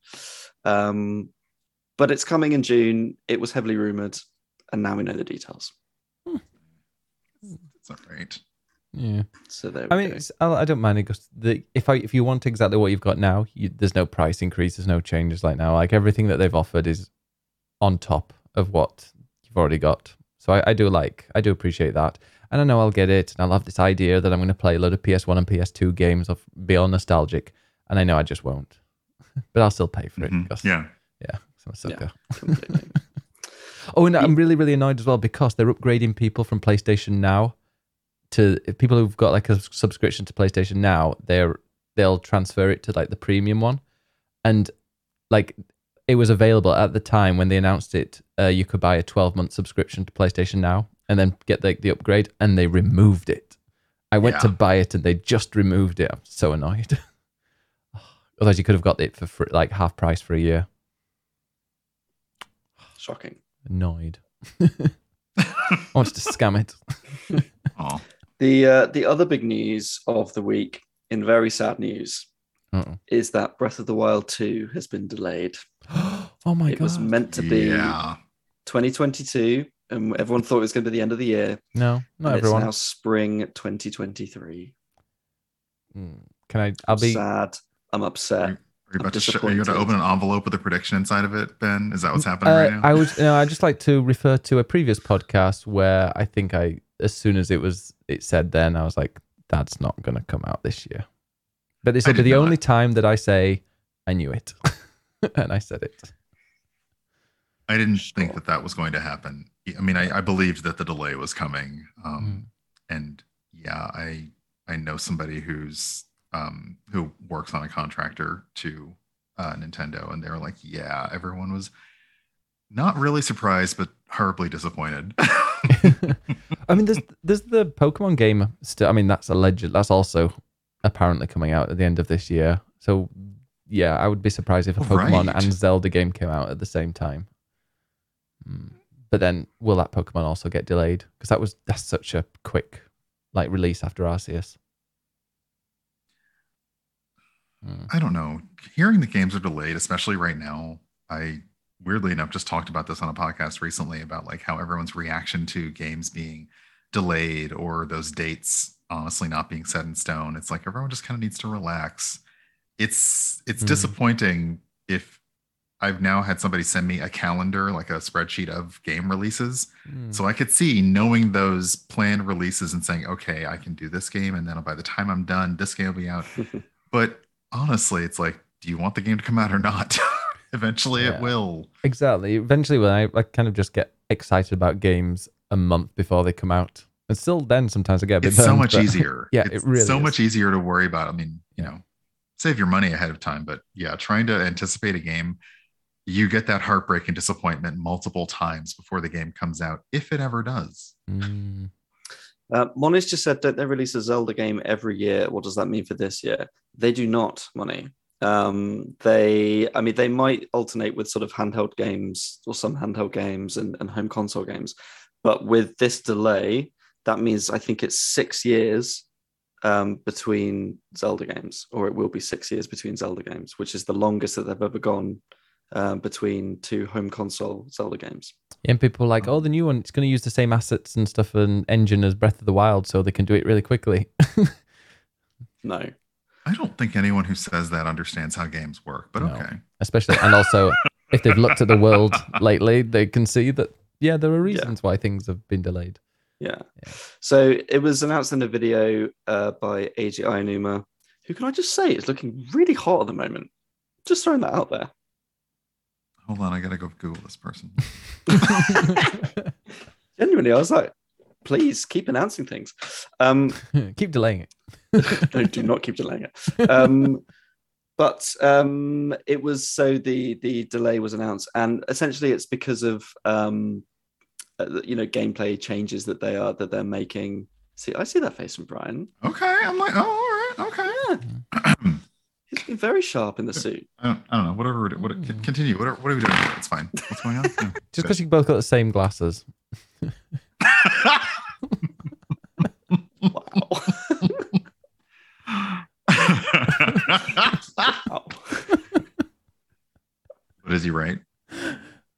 But it's coming in June. It was heavily rumoured, and now we know the details. That's all right. Yeah. So there we go. I don't mind it because if you want exactly what you've got now, there's no price increase, there's no changes like now. Like everything that they've offered is on top of what you've already got. So I do appreciate that. And I know I'll get it, and I'll have this idea that I'm going to play a lot of PS1 and PS2 games, or be all nostalgic, and I know I just won't. But I'll still pay for it. Mm-hmm. Yeah, I'm a sucker. Yeah, oh, and I'm really, really annoyed as well because they're upgrading people from PlayStation Now to people who've got like a subscription to PlayStation Now. They'll transfer it to like the premium one, and like it was available at the time when they announced it. You could buy a 12-month subscription to PlayStation Now and then get the upgrade, and they removed it. I went to buy it and they just removed it. I'm so annoyed. Otherwise, you could have got it for free, like half price for a year. Shocking. Annoyed. I wanted to scam it. The other big news of the week, in very sad news, is that Breath of the Wild 2 has been delayed. Oh my God. It was meant to be 2022. And everyone thought it was going to be the end of the year. No, not everyone. It's now spring 2023. I'll be sad. I'm upset. Are you going to open an envelope with a prediction inside of it, Ben? Is that what's happening right now? I'd just like to refer to a previous podcast where I think as soon as it said then, I was like, that's not going to come out this year. But this will be the only time that I say, I knew it. And I said it. I didn't think that was going to happen. I mean, I believed that the delay was coming. And I know somebody who works on a contractor to Nintendo, and they were like, everyone was not really surprised, but horribly disappointed. I mean, there's the Pokemon game still. I mean, that's alleged. That's also apparently coming out at the end of this year. So I would be surprised if a Pokemon and Zelda game came out at the same time. But then will that Pokemon also get delayed? Because that's such a quick like release after Arceus. I don't know. Hearing the games are delayed, especially right now, I weirdly enough just talked about this on a podcast recently about like how everyone's reaction to games being delayed or those dates honestly not being set in stone. It's like everyone just kind of needs to relax. It's disappointing. If I've now had somebody send me a calendar, like a spreadsheet of game releases. So I could see knowing those planned releases and saying, okay, I can do this game. And then by the time I'm done, this game will be out. But honestly, it's like, do you want the game to come out or not? Eventually it will. Exactly. Eventually, when I kind of just get excited about games a month before they come out. And still then sometimes I get a bit so much easier. Yeah, it's much easier to worry about. I mean, you know, save your money ahead of time. But trying to anticipate a game, you get that heartbreak and disappointment multiple times before the game comes out, if it ever does. Moniz just said that they release a Zelda game every year. What does that mean for this year? They do not, Moni. They might alternate with sort of handheld games or some handheld games and home console games. But with this delay, that means I think it's 6 years between Zelda games, or it will be 6 years between Zelda games, which is the longest that they've ever gone between two home console Zelda games. And people are like, the new one, it's going to use the same assets and stuff and engine as Breath of the Wild, so they can do it really quickly. No. I don't think anyone who says that understands how games work, but okay. Especially, and also, if they've looked at the world lately, they can see that, there are reasons why things have been delayed. Yeah. So it was announced in a video by Eiji Aonuma, who can I just say is looking really hot at the moment. Just throwing that out there. Hold on, I gotta go Google this person. Genuinely, I was like, please keep announcing things. Keep delaying it. No, do not keep delaying it. But it was the delay was announced, and essentially it's because of gameplay changes that they're making. See, I see that face from Brian. Okay, I'm like, all right, okay. Yeah. He's been very sharp in the suit. I don't know. Whatever. Continue. What are we doing? It's fine. What's going on? No, just because you both got the same glasses. Wow. But is he right?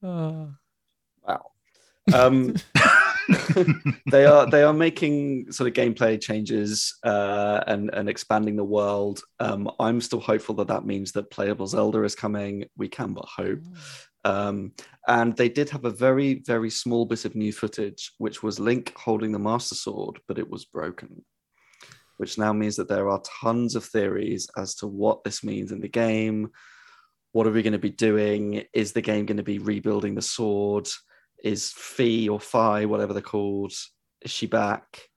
Wow. They are making sort of gameplay changes and expanding the world. I'm still hopeful that means that playable Zelda is coming. We can but hope. And they did have a very, very small bit of new footage, which was Link holding the Master Sword, but it was broken, which now means that there are tons of theories as to what this means in the game. What are we going to be doing? Is the game going to be rebuilding the sword? Is Fi or Fi, whatever they're called, is she back?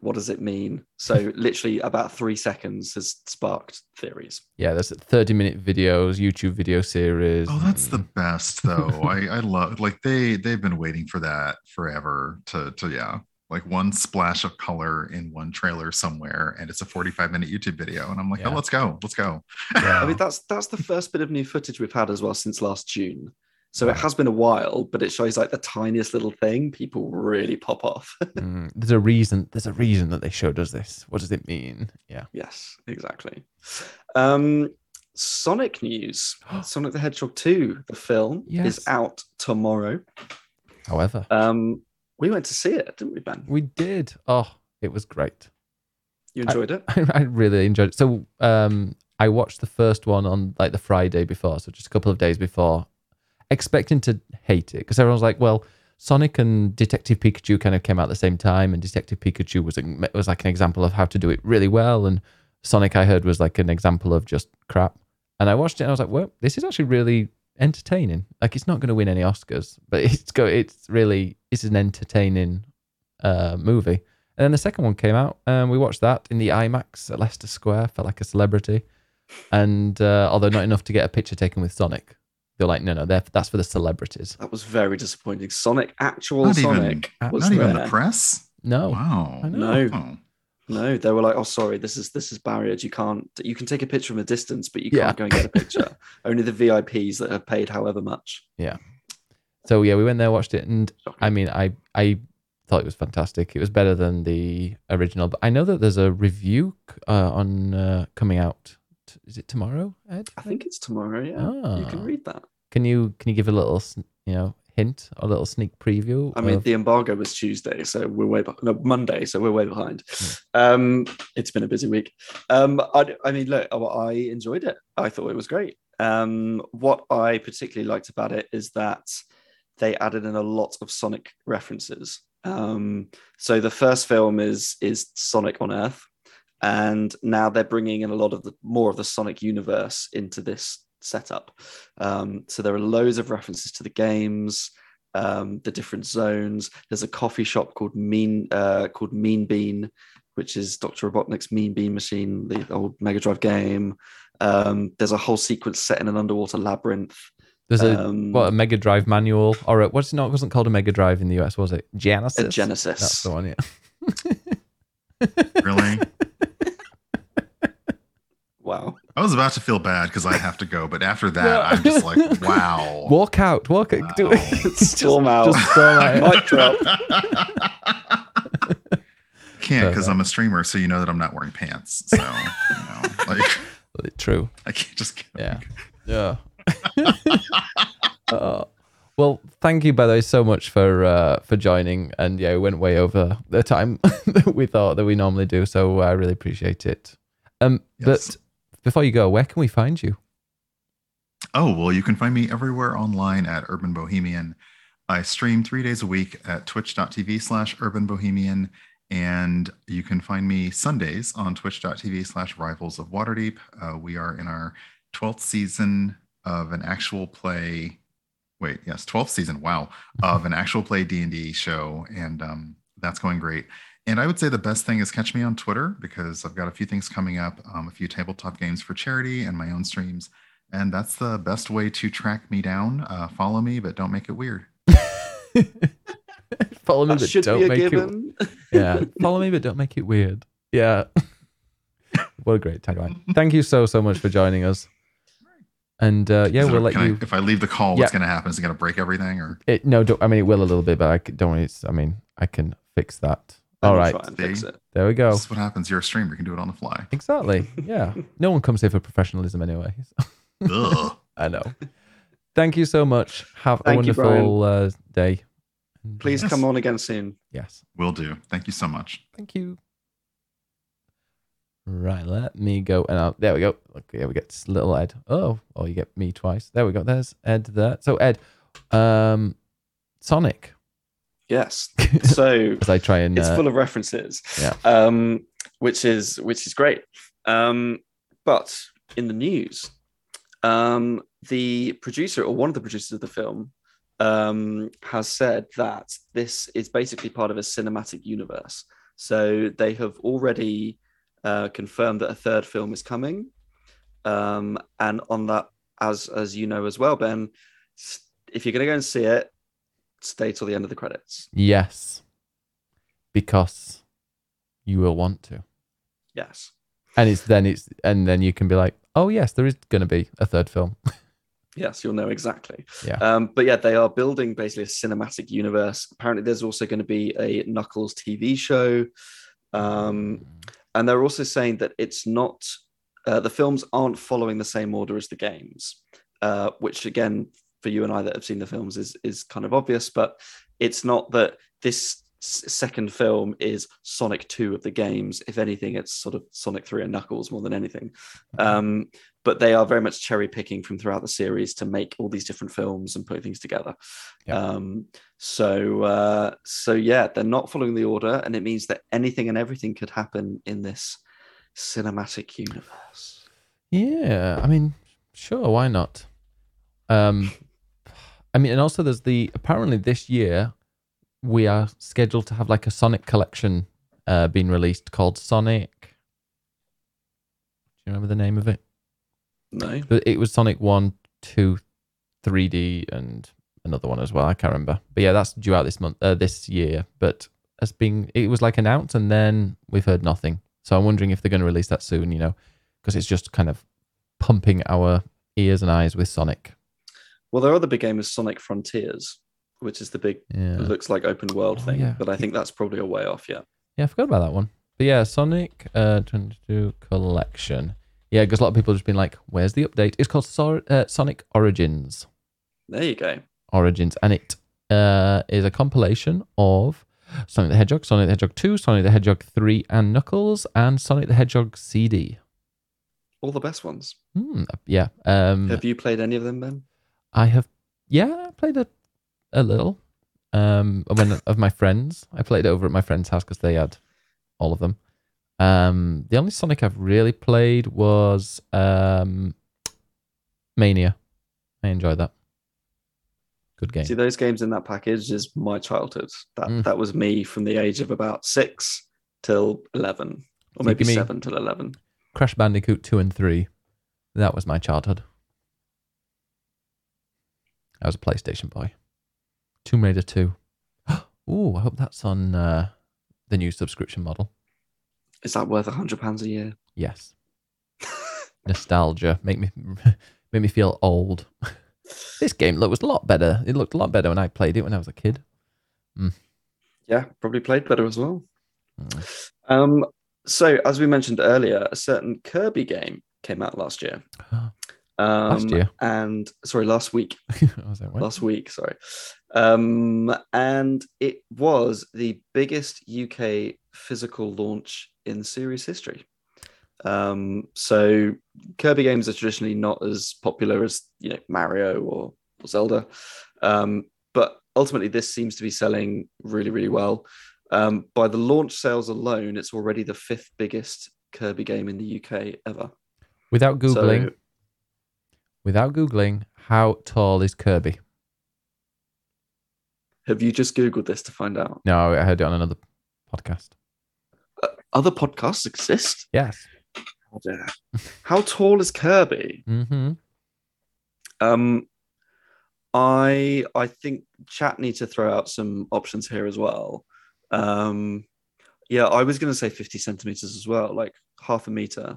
What does it mean? So literally about 3 seconds has sparked theories. Yeah, there's 30-minute videos, YouTube video series. Oh, that's the best though. I love, like, they've been waiting for that forever to yeah, like one splash of color in one trailer somewhere, and it's a 45-minute YouTube video, and I'm like, yeah. Oh, let's go. Yeah. I mean, that's the first bit of new footage we've had as well since last June. So it has been a while, but it shows like the tiniest little thing. People really pop off. There's a reason that they showed us this. What does it mean? Yeah. Yes, exactly. Sonic news. Sonic the Hedgehog 2, the film, is out tomorrow. However, we went to see it, didn't we, Ben? We did. Oh, it was great. You enjoyed it? I really enjoyed it. So I watched the first one on like the Friday before, so just a couple of days before, expecting to hate it because everyone's like, well, Sonic and Detective Pikachu kind of came out at the same time, and Detective Pikachu was like an example of how to do it really well, and Sonic, I heard, was like an example of just crap. And I watched it and I was like, well, this is actually really entertaining. Like, it's not going to win any Oscars, but it's an entertaining movie. And then the second one came out and we watched that in the IMAX at Leicester Square, felt like a celebrity, and although not enough to get a picture taken with Sonic. They're like, no, that's for the celebrities. That was very disappointing. Sonic, not even the press. No, wow, I know. No. They were like, oh, sorry, this is barriered. You can take a picture from a distance, but you can't go and get a picture. Only the VIPs that have paid however much. Yeah. So yeah, we went there, watched it, and I mean, I thought it was fantastic. It was better than the original, but I know that there's a review on coming out. Is it tomorrow, Ed? I think it's tomorrow, yeah. You can read that. Can you give a little, hint, a little sneak preview? I mean, the embargo was Tuesday, so we're way behind. No, Monday, so we're way behind. Yeah. It's been a busy week. I enjoyed it. I thought it was great. What I particularly liked about it is that they added in a lot of Sonic references. So the first film is Sonic on Earth. And now they're bringing in a lot of more of the Sonic universe into this setup. So there are loads of references to the games, the different zones. There's a coffee shop called Mean Bean, which is Dr. Robotnik's Mean Bean machine, the old Mega Drive game. There's a whole sequence set in an underwater labyrinth. There's a Mega Drive manual, or it wasn't called a Mega Drive in the US, was it? Genesis. A Genesis. That's the one, yeah. Really? Wow. I was about to feel bad because I have to go, but after that, no. I'm just like, wow. Walk out. Wow. Do it. Storm out. Just storm out. Mic drop. Can't because I'm a streamer, so you know that I'm not wearing pants. So, true. I can't just get yeah. Oh. Well, thank you, by the way, so much for joining. And yeah, we went way over the time that we thought that we normally do. So I really appreciate it. Yes. But before you go, where can we find you? Oh, well, you can find me everywhere online at Urban Bohemian. I stream 3 days a week at twitch.tv/Urban Bohemian. And you can find me Sundays on twitch.tv/Rivals of Waterdeep. We are in our 12th season of an actual play. Wait, yes, 12th season. Wow. Of an actual play D&D show. And that's going great. And I would say the best thing is catch me on Twitter because I've got a few things coming up, a few tabletop games for charity and my own streams. And that's the best way to track me down. Follow me, but don't make it weird. Follow me, but don't make it weird. Yeah. What a great tagline. Thank you so much for joining us. And we'll let you. If I leave the call, what's going to happen? Is it going to break everything? Or it will a little bit, but I can fix that. All right. There we go. This is what happens. You're a streamer. You can do it on the fly. Exactly. Yeah. No one comes here for professionalism anyway. So. I know. Thank you so much. Have a wonderful day. Please come on again soon. Yes. Will do. Thank you so much. Thank you. Right, let me go. And I'll, there we go. Okay, we get little Ed. Oh, you get me twice. There we go. There's Ed there. So, Ed, Sonic. Yes. So as I try and, it's full of references. Yeah. Which is great. But in the news, the producer or one of the producers of the film has said that this is basically part of a cinematic universe. So they have already confirmed that a third film is coming. And on that, as you know as well, Ben, if you're going to go and see it, stay till the end of the credits. Yes. Because you will want to. Yes. And then you can be like, oh yes, there is going to be a third film. Yes, you'll know exactly. Yeah. But yeah, they are building basically a cinematic universe. Apparently there's also going to be a Knuckles TV show. And they're also saying that it's not, the films aren't following the same order as the games, which again, for you and I that have seen the films is kind of obvious, but it's not that this second film is Sonic 2 of the games. If anything, it's sort of Sonic 3 and Knuckles more than anything. But they are very much cherry picking from throughout the series to make all these different films and put things together. Yeah. So yeah, they're not following the order, and it means that anything and everything could happen in this cinematic universe. Yeah, I mean, sure, why not? I mean, and also there's apparently this year we are scheduled to have like a Sonic collection being released called Sonic. Do you remember the name of it? No. It was Sonic 1, 2, 3D and another one as well. I can't remember. But yeah, that's due out this year. But it was like announced and then we've heard nothing. So I'm wondering if they're going to release that soon, you know, because it's just kind of pumping our ears and eyes with Sonic. Well, their other big game is Sonic Frontiers, which is the big, It looks like open world thing, yeah. But I think that's probably a way off, yeah. Yeah, I forgot about that one. But yeah, Sonic 22 Collection. Yeah, because a lot of people have just been like, where's the update? It's called Sonic Origins. There you go. Origins, and it is a compilation of Sonic the Hedgehog, Sonic the Hedgehog 2, Sonic the Hedgehog 3 and Knuckles, and Sonic the Hedgehog CD. All the best ones. Yeah. Have you played any of them, Ben? I have, yeah, I played a little. Of my friends, I played it over at my friend's house because they had all of them. The only Sonic I've really played was Mania. I enjoyed that. Good game. See, those games in that package is my childhood. That was me from the age of about 6 till 11, or maybe 7 till 11. Crash Bandicoot 2 and 3. That was my childhood. I was a PlayStation boy. Tomb Raider 2. Ooh, I hope that's on the new subscription model. Is that worth £100 a year? Yes. Nostalgia. Make me feel old. This game was a lot better. It looked a lot better when I played it when I was a kid. Mm. Yeah, probably played better as well. Mm. So, as we mentioned earlier, a certain Kirby game came out last year. Last week. And it was the biggest UK physical launch in series history. So Kirby games are traditionally not as popular as, you know, Mario or Zelda, but ultimately this seems to be selling really, really well. By the launch sales alone, it's already the 5th biggest Kirby game in the UK ever. Without Googling, how tall is Kirby? Have you just Googled this to find out? No, I heard it on another podcast. Other podcasts exist? Yes. Oh, yeah. How tall is Kirby? Mm-hmm. I think chat need to throw out some options here as well. Yeah, I was going to say 50 centimeters as well, like half a meter.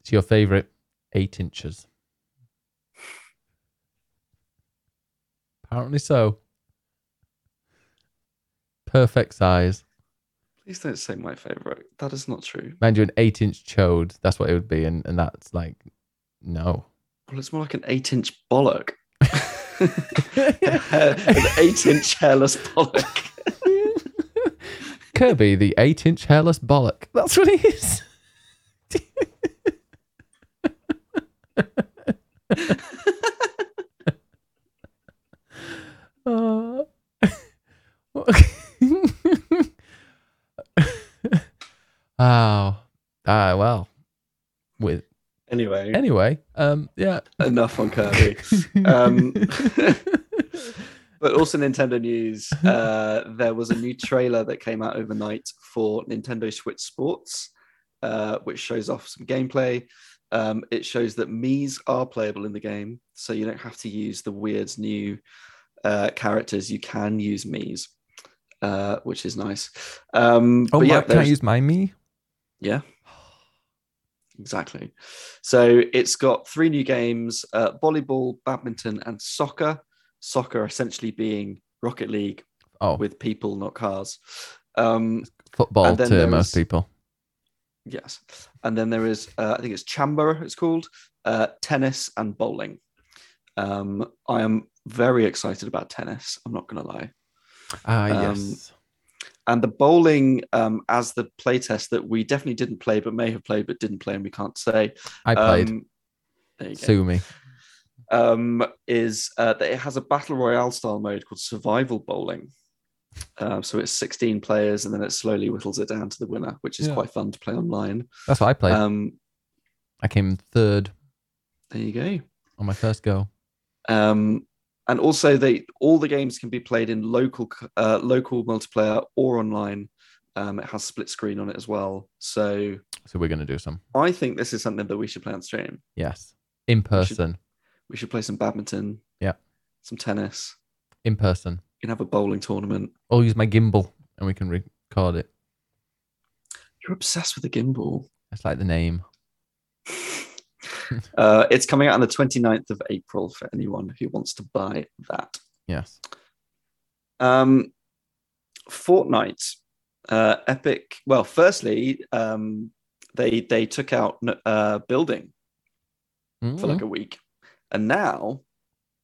It's your favorite. 8 inches. Apparently so. Perfect size. Please don't say my favourite. That is not true. Mind you, an 8-inch chode. That's what it would be. And that's like, no. Well, it's more like an 8-inch bollock. An 8-inch hairless bollock. Kirby, the 8-inch hairless bollock. That's what he is. Well. With anyway, yeah. Enough on Kirby. But also Nintendo news. There was a new trailer that came out overnight for Nintendo Switch Sports, which shows off some gameplay. It shows that Miis are playable in the game, so you don't have to use the weird new characters. You can use Miis, which is nice. Can I use my Mii? Yeah. Exactly. So it's got 3 new games, volleyball, badminton, and soccer. Soccer essentially being Rocket League with people, not cars. Football to most people. Yes. And then there is, I think it's Chamber, it's called, tennis and bowling. I am very excited about tennis. I'm not going to lie. Yes. And the bowling, as the playtest that we definitely didn't play, but may have played, but didn't play, and we can't say. I played. There you go. Sue me. Is that it has a battle royale style mode called survival bowling. So it's 16 players, and then it slowly whittles it down to the winner, which is quite fun to play online. That's what I played. I came 3rd. There you go. On my first go. And also, all the games can be played in local multiplayer or online. It has split screen on it as well. So we're going to do some. I think this is something that we should play on stream. Yes, in person. We should play some badminton. Yeah, some tennis in person. You can have a bowling tournament. I'll use my gimbal, and we can record it. You're obsessed with the gimbal. That's like the name. It's coming out on the 29th of April for anyone who wants to buy that. Yes. Fortnite. Epic. Well, firstly, they took out building for like a week. And now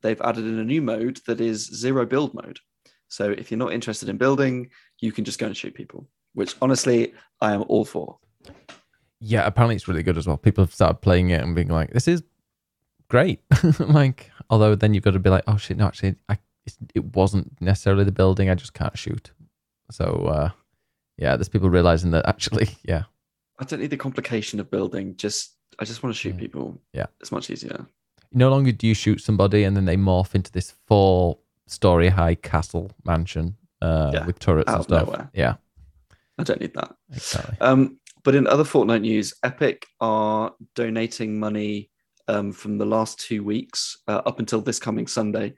they've added in a new mode that is zero build mode. So if you're not interested in building, you can just go and shoot people, which honestly, I am all for. Yeah, apparently it's really good as well. People have started playing it and being like, "This is great." Like, although then you've got to be like, "Oh shit, no, actually, it wasn't necessarily the building. I just can't shoot." So, yeah, there's people realizing that actually, yeah, I don't need the complication of building. I just want to shoot people. Yeah, it's much easier. No longer do you shoot somebody and then they morph into this 4-story-high castle mansion with turrets and stuff. Nowhere. Yeah, I don't need that. Exactly. But in other Fortnite news, Epic are donating money from the last 2 weeks up until this coming Sunday.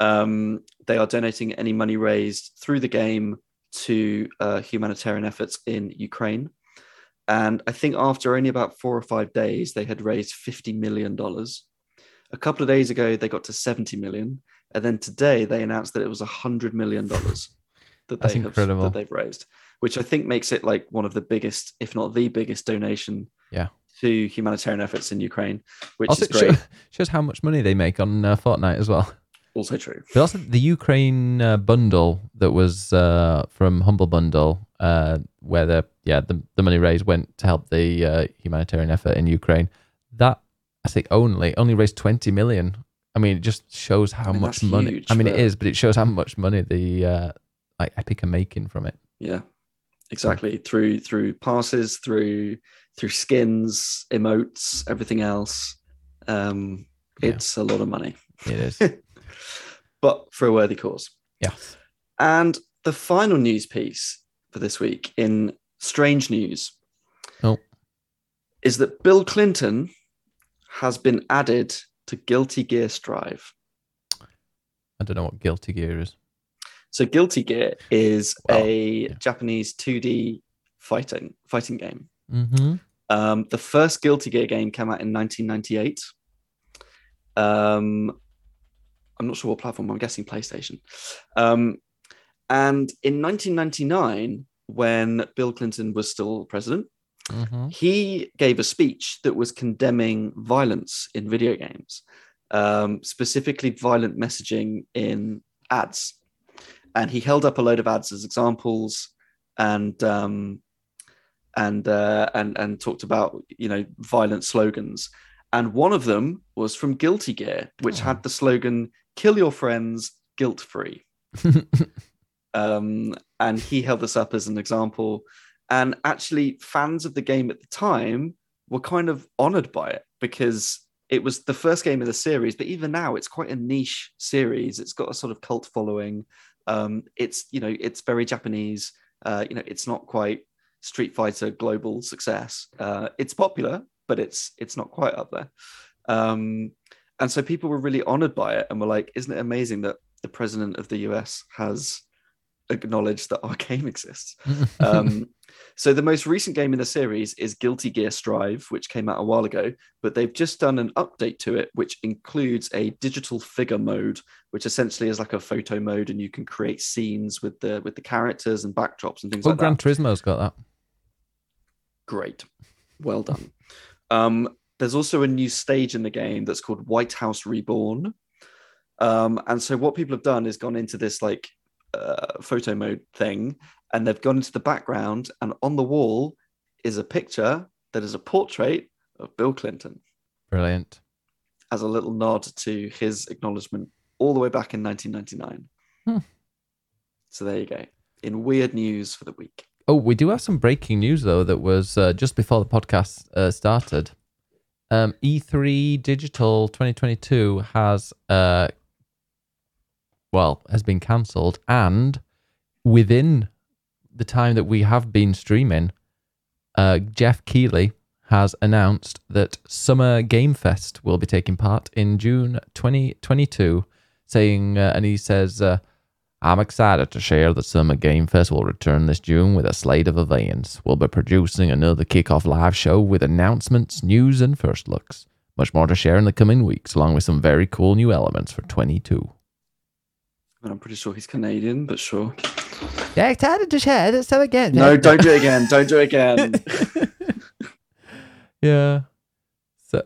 They are donating any money raised through the game to humanitarian efforts in Ukraine. And I think after only about 4 or 5 days, they had raised $50 million. A couple of days ago, they got to $70 million. And then today, they announced that it was $100 million that they've raised. Which I think makes it like one of the biggest, if not the biggest donation to humanitarian efforts in Ukraine, which also is great. Shows how much money they make on Fortnite as well. Also true. But also the Ukraine bundle that was from Humble Bundle, where the money raised went to help the humanitarian effort in Ukraine, that I think only raised 20 million. I mean, it just shows how much money. Huge, it is, but it shows how much money the Epic are making from it. Yeah. Exactly. Through passes, through skins, emotes, everything else. It's a lot of money. It is. But for a worthy cause. Yeah. And the final news piece for this week in strange news is that Bill Clinton has been added to Guilty Gear Strive. I don't know what Guilty Gear is. So Guilty Gear is a Japanese 2D fighting game. Mm-hmm. The first Guilty Gear game came out in 1998. I'm not sure what platform. I'm guessing PlayStation. And in 1999, when Bill Clinton was still president, he gave a speech that was condemning violence in video games, specifically violent messaging in ads. And he held up a load of ads as examples, and talked about, you know, violent slogans. And one of them was from Guilty Gear, which had the slogan, "Kill your friends, guilt-free." And he held this up as an example. And actually, fans of the game at the time were kind of honored by it, because it was the first game of the series. But even now, it's quite a niche series. It's got a sort of cult following. It's, you know, it's very Japanese. You know, it's not quite Street Fighter global success. It's popular, but it's not quite up there. And so people were really honored by it and were like, isn't it amazing that the president of the US has acknowledged that our game exists? So the most recent game in the series is Guilty Gear Strive, which came out a while ago, but they've just done an update to it, which includes a digital figure mode, which essentially is like a photo mode, and you can create scenes with the characters and backdrops and things like that. Gran Turismo's got that. Great. Well done. There's also a new stage in the game that's called White House Reborn. And so what people have done is gone into this like photo mode thing, and they've gone into the background, and on the wall is a picture that is a portrait of Bill Clinton. Brilliant. As a little nod to his acknowledgement all the way back in 1999. So there you go. In weird news for the week. Oh, we do have some breaking news, though, that was just before the podcast started. E3 Digital 2022 has been cancelled. And within the time that we have been streaming, Jeff Keighley has announced that Summer Game Fest will be taking part in June 2022, saying, and he says... I'm excited to share that Summer Game Fest will return this June with a slate of events. We'll be producing another kickoff live show with announcements, news, and first looks. Much more to share in the coming weeks, along with some very cool new elements for 22. And I'm pretty sure he's Canadian, but sure. Yeah, excited to share that Summer Game. No, don't do it again. Don't do it again. Yeah. So...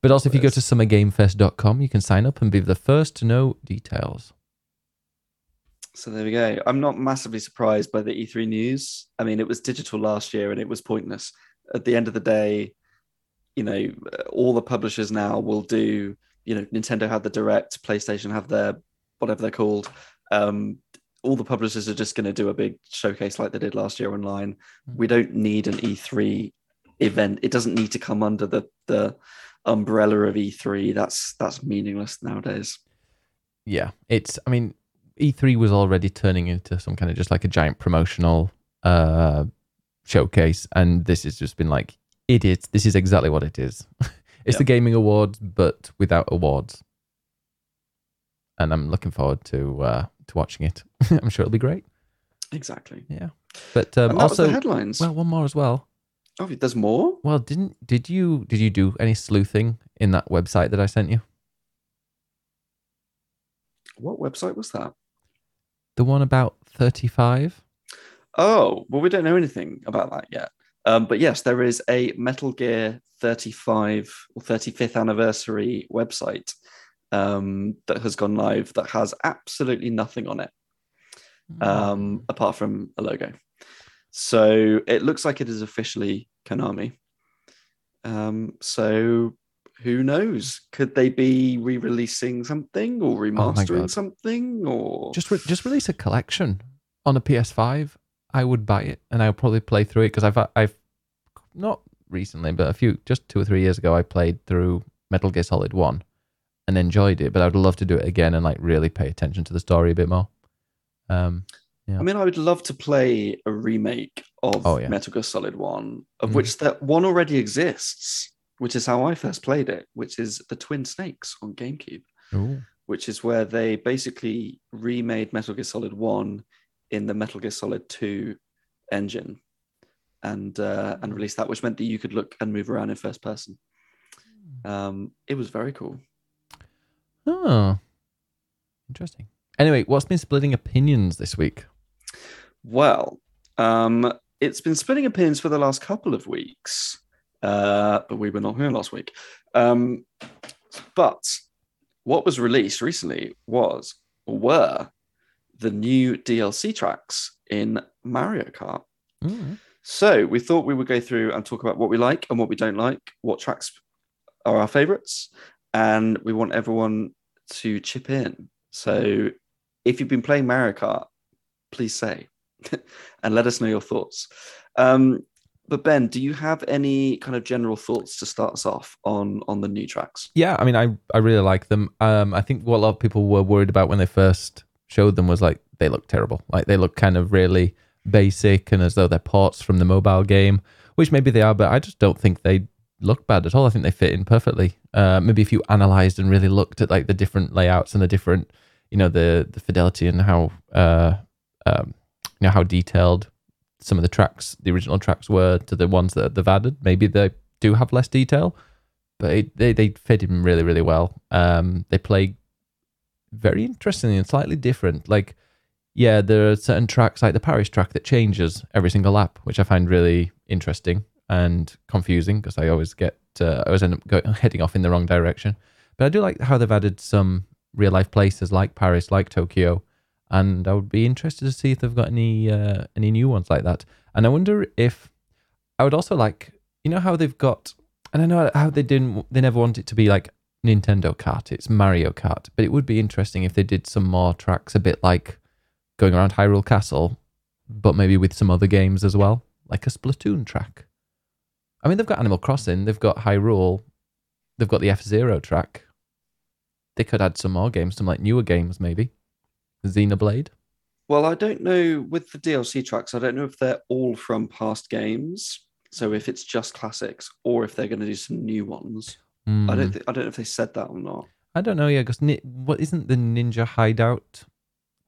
But also, if you go to summergamefest.com, you can sign up and be the first to know details. So there we go. I'm not massively surprised by the E3 news. I mean, it was digital last year and it was pointless. At the end of the day, you know, all the publishers now will do, you know, Nintendo had the Direct, PlayStation have their, whatever they're called. All the publishers are just going to do a big showcase like they did last year online. We don't need an E3 event. It doesn't need to come under the umbrella of E3. That's meaningless nowadays. Yeah, E3 was already turning into some kind of just like a giant promotional showcase, and this has just been like, this is exactly what it is. It's the Gaming Awards, but without awards. And I'm looking forward to watching it. I'm sure it'll be great. Exactly. Yeah. But also the headlines. Well, one more as well. Oh, there's more? Well, did you do any sleuthing in that website that I sent you? What website was that? The one about 35? Oh, well, we don't know anything about that yet. But yes, there is a Metal Gear 35 or 35th anniversary website that has gone live that has absolutely nothing on it apart from a logo. So it looks like it is officially Konami. So who knows? Could they be re-releasing something or remastering something? Or just release a collection on a PS5. I would buy it, and I'll probably play through it, because I've not recently, but just 2 or 3 years ago, I played through Metal Gear Solid 1 and enjoyed it, but I would love to do it again and like really pay attention to the story a bit more. Yeah. I mean, I would love to play a remake of Metal Gear Solid 1, of which that one already exists, which is how I first played it, which is the Twin Snakes on GameCube. Ooh. Which is where they basically remade Metal Gear Solid 1 in the Metal Gear Solid 2 engine and released that, which meant that you could look and move around in first person. It was very cool. Oh, interesting. Anyway, what's been splitting opinions this week? Well, it's been splitting opinions for the last couple of weeks. But we were not here last week. But what was released recently were the new DLC tracks in Mario Kart. Mm. So we thought we would go through and talk about what we like and what we don't like, what tracks are our favourites, and we want everyone to chip in. So if you've been playing Mario Kart, please say and let us know your thoughts. But Ben, do you have any kind of general thoughts to start us off on the new tracks? Yeah, I mean, I really like them. I think what a lot of people were worried about when they first showed them was like, they look terrible. Like they look kind of really basic and as though they're ports from the mobile game, which maybe they are, but I just don't think they look bad at all. I think they fit in perfectly. Maybe if you analyzed and really looked at like the different layouts and the different, you know, the fidelity and how, you know, how detailed some of the tracks, the original tracks were to the ones that they've added. Maybe they do have less detail, but they fit in really, really well. They play very interestingly and slightly different. Like, yeah, there are certain tracks like the Paris track that changes every single lap, which I find really interesting and confusing because I always get, I always end up heading off in the wrong direction. But I do like how they've added some real life places like Paris, like Tokyo, and I would be interested to see if they've got any new ones like that. And I wonder if I would also like, you know, how they've got, and I know how they didn't, they never want it to be like Nintendo Kart, it's Mario Kart, but it would be interesting if they did some more tracks, a bit like going around Hyrule Castle, but maybe with some other games as well, like a Splatoon track. I mean, they've got Animal Crossing, they've got Hyrule, they've got the F-Zero track. They could add some more games, some like newer games maybe. Xenoblade? Well, I don't know with the DLC tracks, I don't know if they're all from past games, so if it's just classics, or if they're going to do some new ones. Mm. I don't know if they said that or not. I don't know, yeah, because what isn't the Ninja Hideout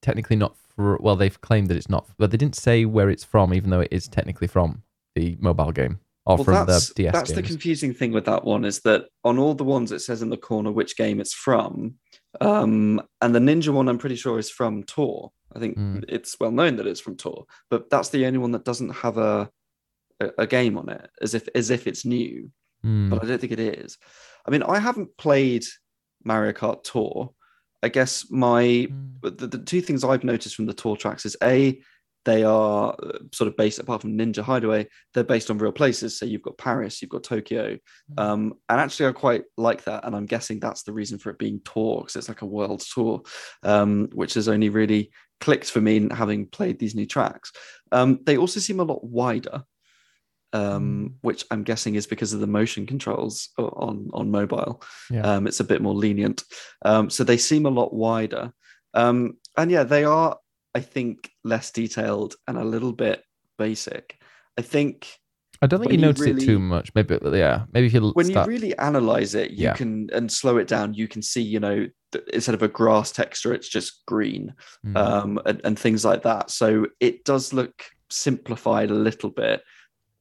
technically not for, well, they've claimed that it's not, but they didn't say where it's from, even though it is technically from the mobile game or from the DS game. That's games. The confusing thing with that one is that on all the ones it says in the corner which game it's from, and the Ninja one I'm pretty sure is from Tor. I think it's well known that it's from Tor, but that's the only one that doesn't have a game on it, as if it's new. Mm. But I don't think it is. I mean, I haven't played Mario Kart Tour. I guess the two things I've noticed from the Tour tracks is A, they are sort of based, apart from Ninja Hideaway, they're based on real places. So you've got Paris, you've got Tokyo. And actually I quite like that. And I'm guessing that's the reason for it being Tour, because it's like a world tour, which has only really clicked for me having played these new tracks. They also seem a lot wider. Which I'm guessing is because of the motion controls on mobile. Yeah. It's a bit more lenient. So they seem a lot wider. And yeah, they are, I think, less detailed and a little bit basic. I don't think you notice it too much. Maybe, yeah. Maybe if you you really analyze it, you can, and slow it down, you can see, you know, instead of a grass texture, it's just green, and things like that. So it does look simplified a little bit.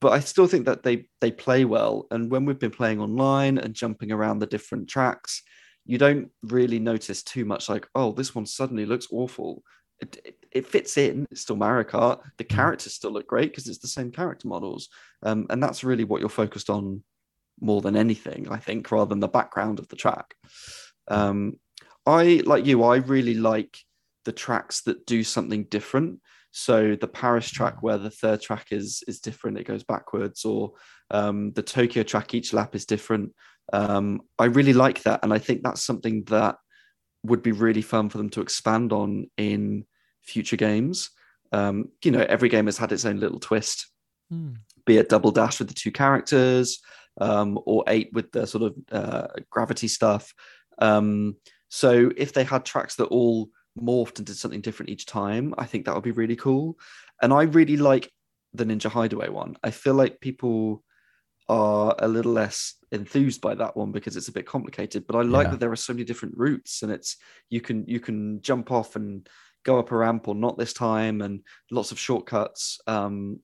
But I still think that they play well. And when we've been playing online and jumping around the different tracks, you don't really notice too much like, oh, this one suddenly looks awful. It fits in. It's still Mario Kart. The characters still look great because it's the same character models. And that's really what you're focused on more than anything, I think, rather than the background of the track. I really like the tracks that do something different. So the Paris track, where the third track is different, it goes backwards, or the Tokyo track, each lap is different. I really like that, and I think that's something that would be really fun for them to expand on in future games. You know, every game has had its own little twist, be it Double Dash with the two characters, or 8 with the sort of gravity stuff. So if they had tracks that all morphed and did something different each time, I think that would be really cool. And I really like the Ninja Hideaway one. I feel like people are a little less enthused by that one because it's a bit complicated, but I like that there are so many different routes, and it's you can jump off and go up a ramp or not this time, and lots of shortcuts. I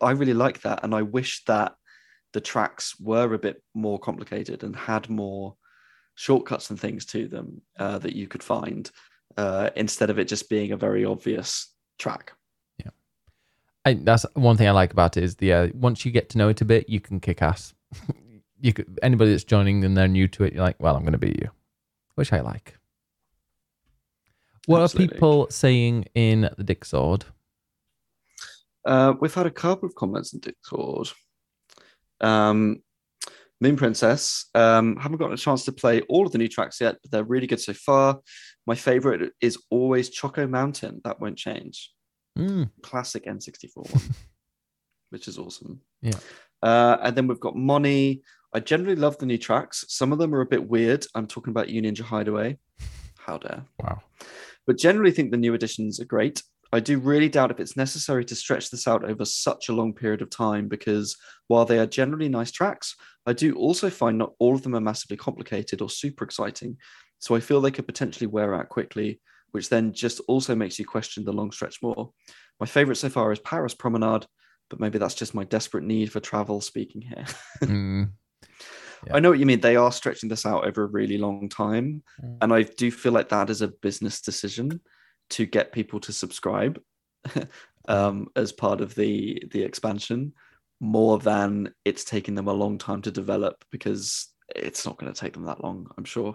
really like that, and I wish that the tracks were a bit more complicated and had more shortcuts and things to them that you could find, instead of it just being a very obvious track. Yeah. That's one thing I like about it is once you get to know it a bit, you can kick ass. Anybody that's joining and they're new to it, you're like, well, I'm going to beat you, which I like. What are people saying in the Discord? We've had a couple of comments in Discord. Moon Princess, haven't gotten a chance to play all of the new tracks yet, but they're really good so far. My favorite is always Choco Mountain. That won't change. Classic N64 one, which is awesome. Yeah. And then we've got Moni. I generally love the new tracks. Some of them are a bit weird. I'm talking about You Ninja Hideaway. How dare. Wow. But generally think the new additions are great. I do really doubt if it's necessary to stretch this out over such a long period of time, because while they are generally nice tracks, I do also find not all of them are massively complicated or super exciting. So I feel they could potentially wear out quickly, which then just also makes you question the long stretch more. My favorite so far is Paris Promenade, but maybe that's just my desperate need for travel speaking here. Yeah. I know what you mean. They are stretching this out over a really long time. And I do feel like that is a business decision to get people to subscribe as part of the expansion, more than it's taking them a long time to develop, because it's not going to take them that long, I'm sure.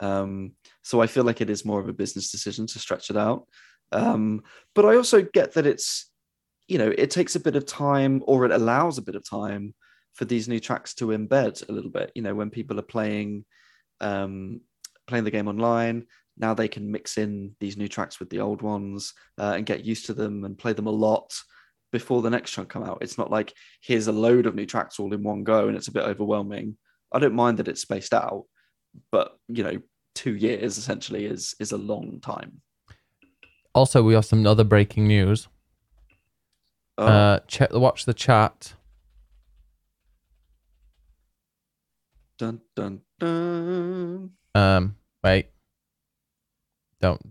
So I feel like it is more of a business decision to stretch it out. But I also get that it's, you know, it takes a bit of time, or it allows a bit of time for these new tracks to embed a little bit. You know, when people are playing the game online, now they can mix in these new tracks with the old ones and get used to them and play them a lot before the next chunk come out. It's not like, here's a load of new tracks all in one go and it's a bit overwhelming. I don't mind that it's spaced out, but, you know, 2 years essentially is a long time. Also, we have some other breaking news. Watch the chat. Dun, dun, dun. Wait.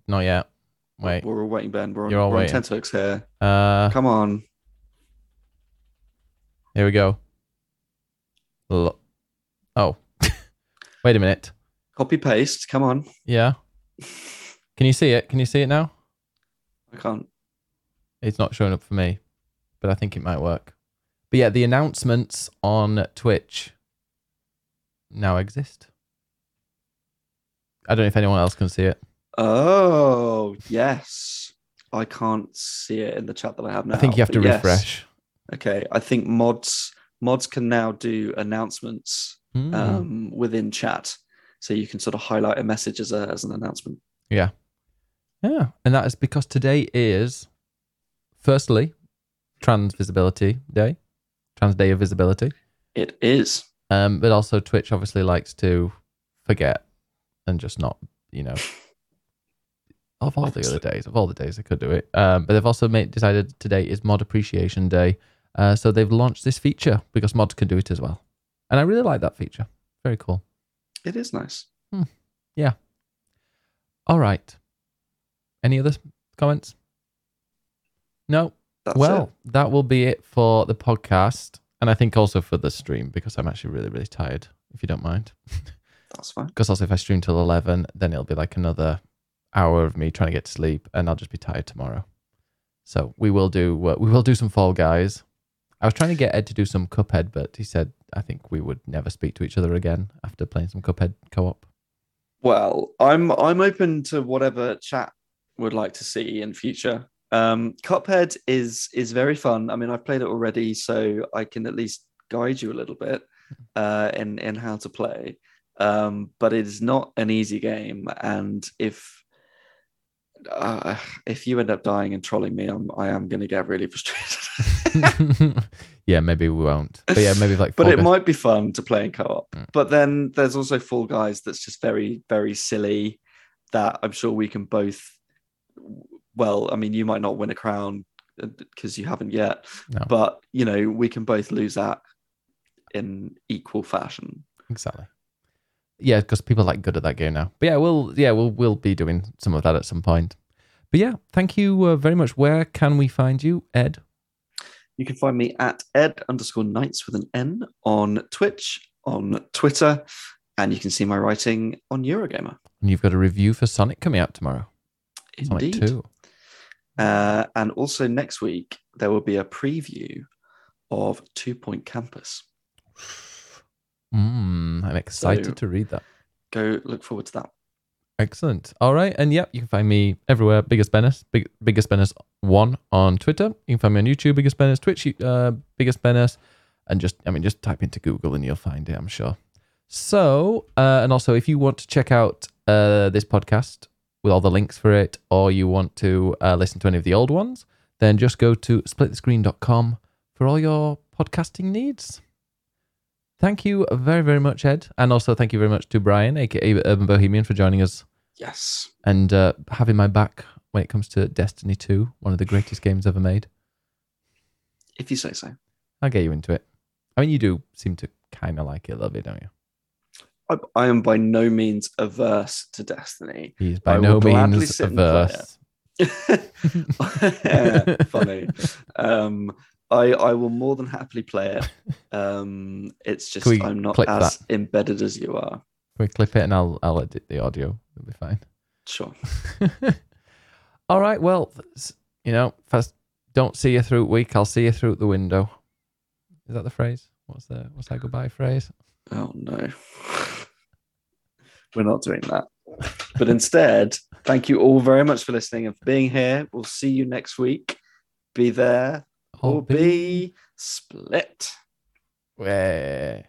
Not yet. Wait. We're all waiting, Ben. We're on tenterhooks here. Come on. Here we go. Oh. Wait a minute. Copy paste. Come on. Yeah. Can you see it? Can you see it now? I can't. It's not showing up for me, but I think it might work. But yeah, the announcements on Twitch now exist. I don't know if anyone else can see it. Oh, yes. I can't see it in the chat that I have now. I think you have to refresh. Yes. Okay. I think mods can now do announcements within chat. So you can sort of highlight a message as an announcement. Yeah. Yeah. And that is because today is, firstly, Trans Visibility Day. Trans Day of Visibility. It is. But also Twitch obviously likes to forget and just not, you know... Of all the days they could do it. But they've also decided today is Mod Appreciation Day. So they've launched this feature because mods can do it as well. And I really like that feature. Very cool. It is nice. Yeah. All right. Any other comments? No? That will be it for the podcast. And I think also for the stream, because I'm actually really, really tired, if you don't mind. That's fine. Because also if I stream till 11, then it'll be like another... hour of me trying to get to sleep, and I'll just be tired tomorrow. So we will do some Fall Guys. I was trying to get Ed to do some Cuphead, but he said I think we would never speak to each other again after playing some Cuphead co-op. Well, I'm open to whatever chat would like to see in future. Cuphead is very fun. I mean, I've played it already, so I can at least guide you a little bit in how to play. But it is not an easy game, and if you end up dying and trolling me, I am going to get really frustrated. Yeah, maybe we won't. But yeah, maybe like. But it might be fun to play in co-op. But then there's also Fall Guys, that's just very, very silly. That I'm sure we can both. Well, I mean, you might not win a crown because you haven't yet, no. But you know, we can both lose that in equal fashion. Exactly. Yeah, because people are like good at that game now. But yeah, we'll be doing some of that at some point. But yeah, thank you very much. Where can we find you, Ed? You can find me at ed_knights with an N on Twitch, on Twitter, and you can see my writing on Eurogamer. And you've got a review for Sonic coming out tomorrow. Indeed. Sonic 2. And also next week, there will be a preview of 2 Point Campus. I'm excited to read that. Go look forward to that. Excellent. All right. And yeah, you can find me everywhere. Biggest Bennis, Biggest Bennis 1 on Twitter. You can find me on YouTube, Biggest Bennis, Twitch, Biggest Bennis. And just type into Google and you'll find it, I'm sure. So, and also if you want to check out this podcast with all the links for it, or you want to listen to any of the old ones, then just go to splitthescreen.com for all your podcasting needs. Thank you very, very much, Ed. And also thank you very much to Brian, aka Urban Bohemian, for joining us. Yes. And having my back when it comes to Destiny 2, one of the greatest games ever made. If you say so. I'll get you into it. I mean, you do seem to kind of like it a little bit, don't you? I am by no means averse to Destiny. He's by no means averse. Yeah, funny. I will more than happily play it. It's just I'm not as embedded as you are. Can we clip it and I'll edit the audio? It'll be fine. Sure. All right. Well, if I don't see you through the week, I'll see you through the window. Is that the phrase? What's that goodbye phrase? Oh no. We're not doing that. But instead, thank you all very much for listening and for being here. We'll see you next week. Be there or be split. Way.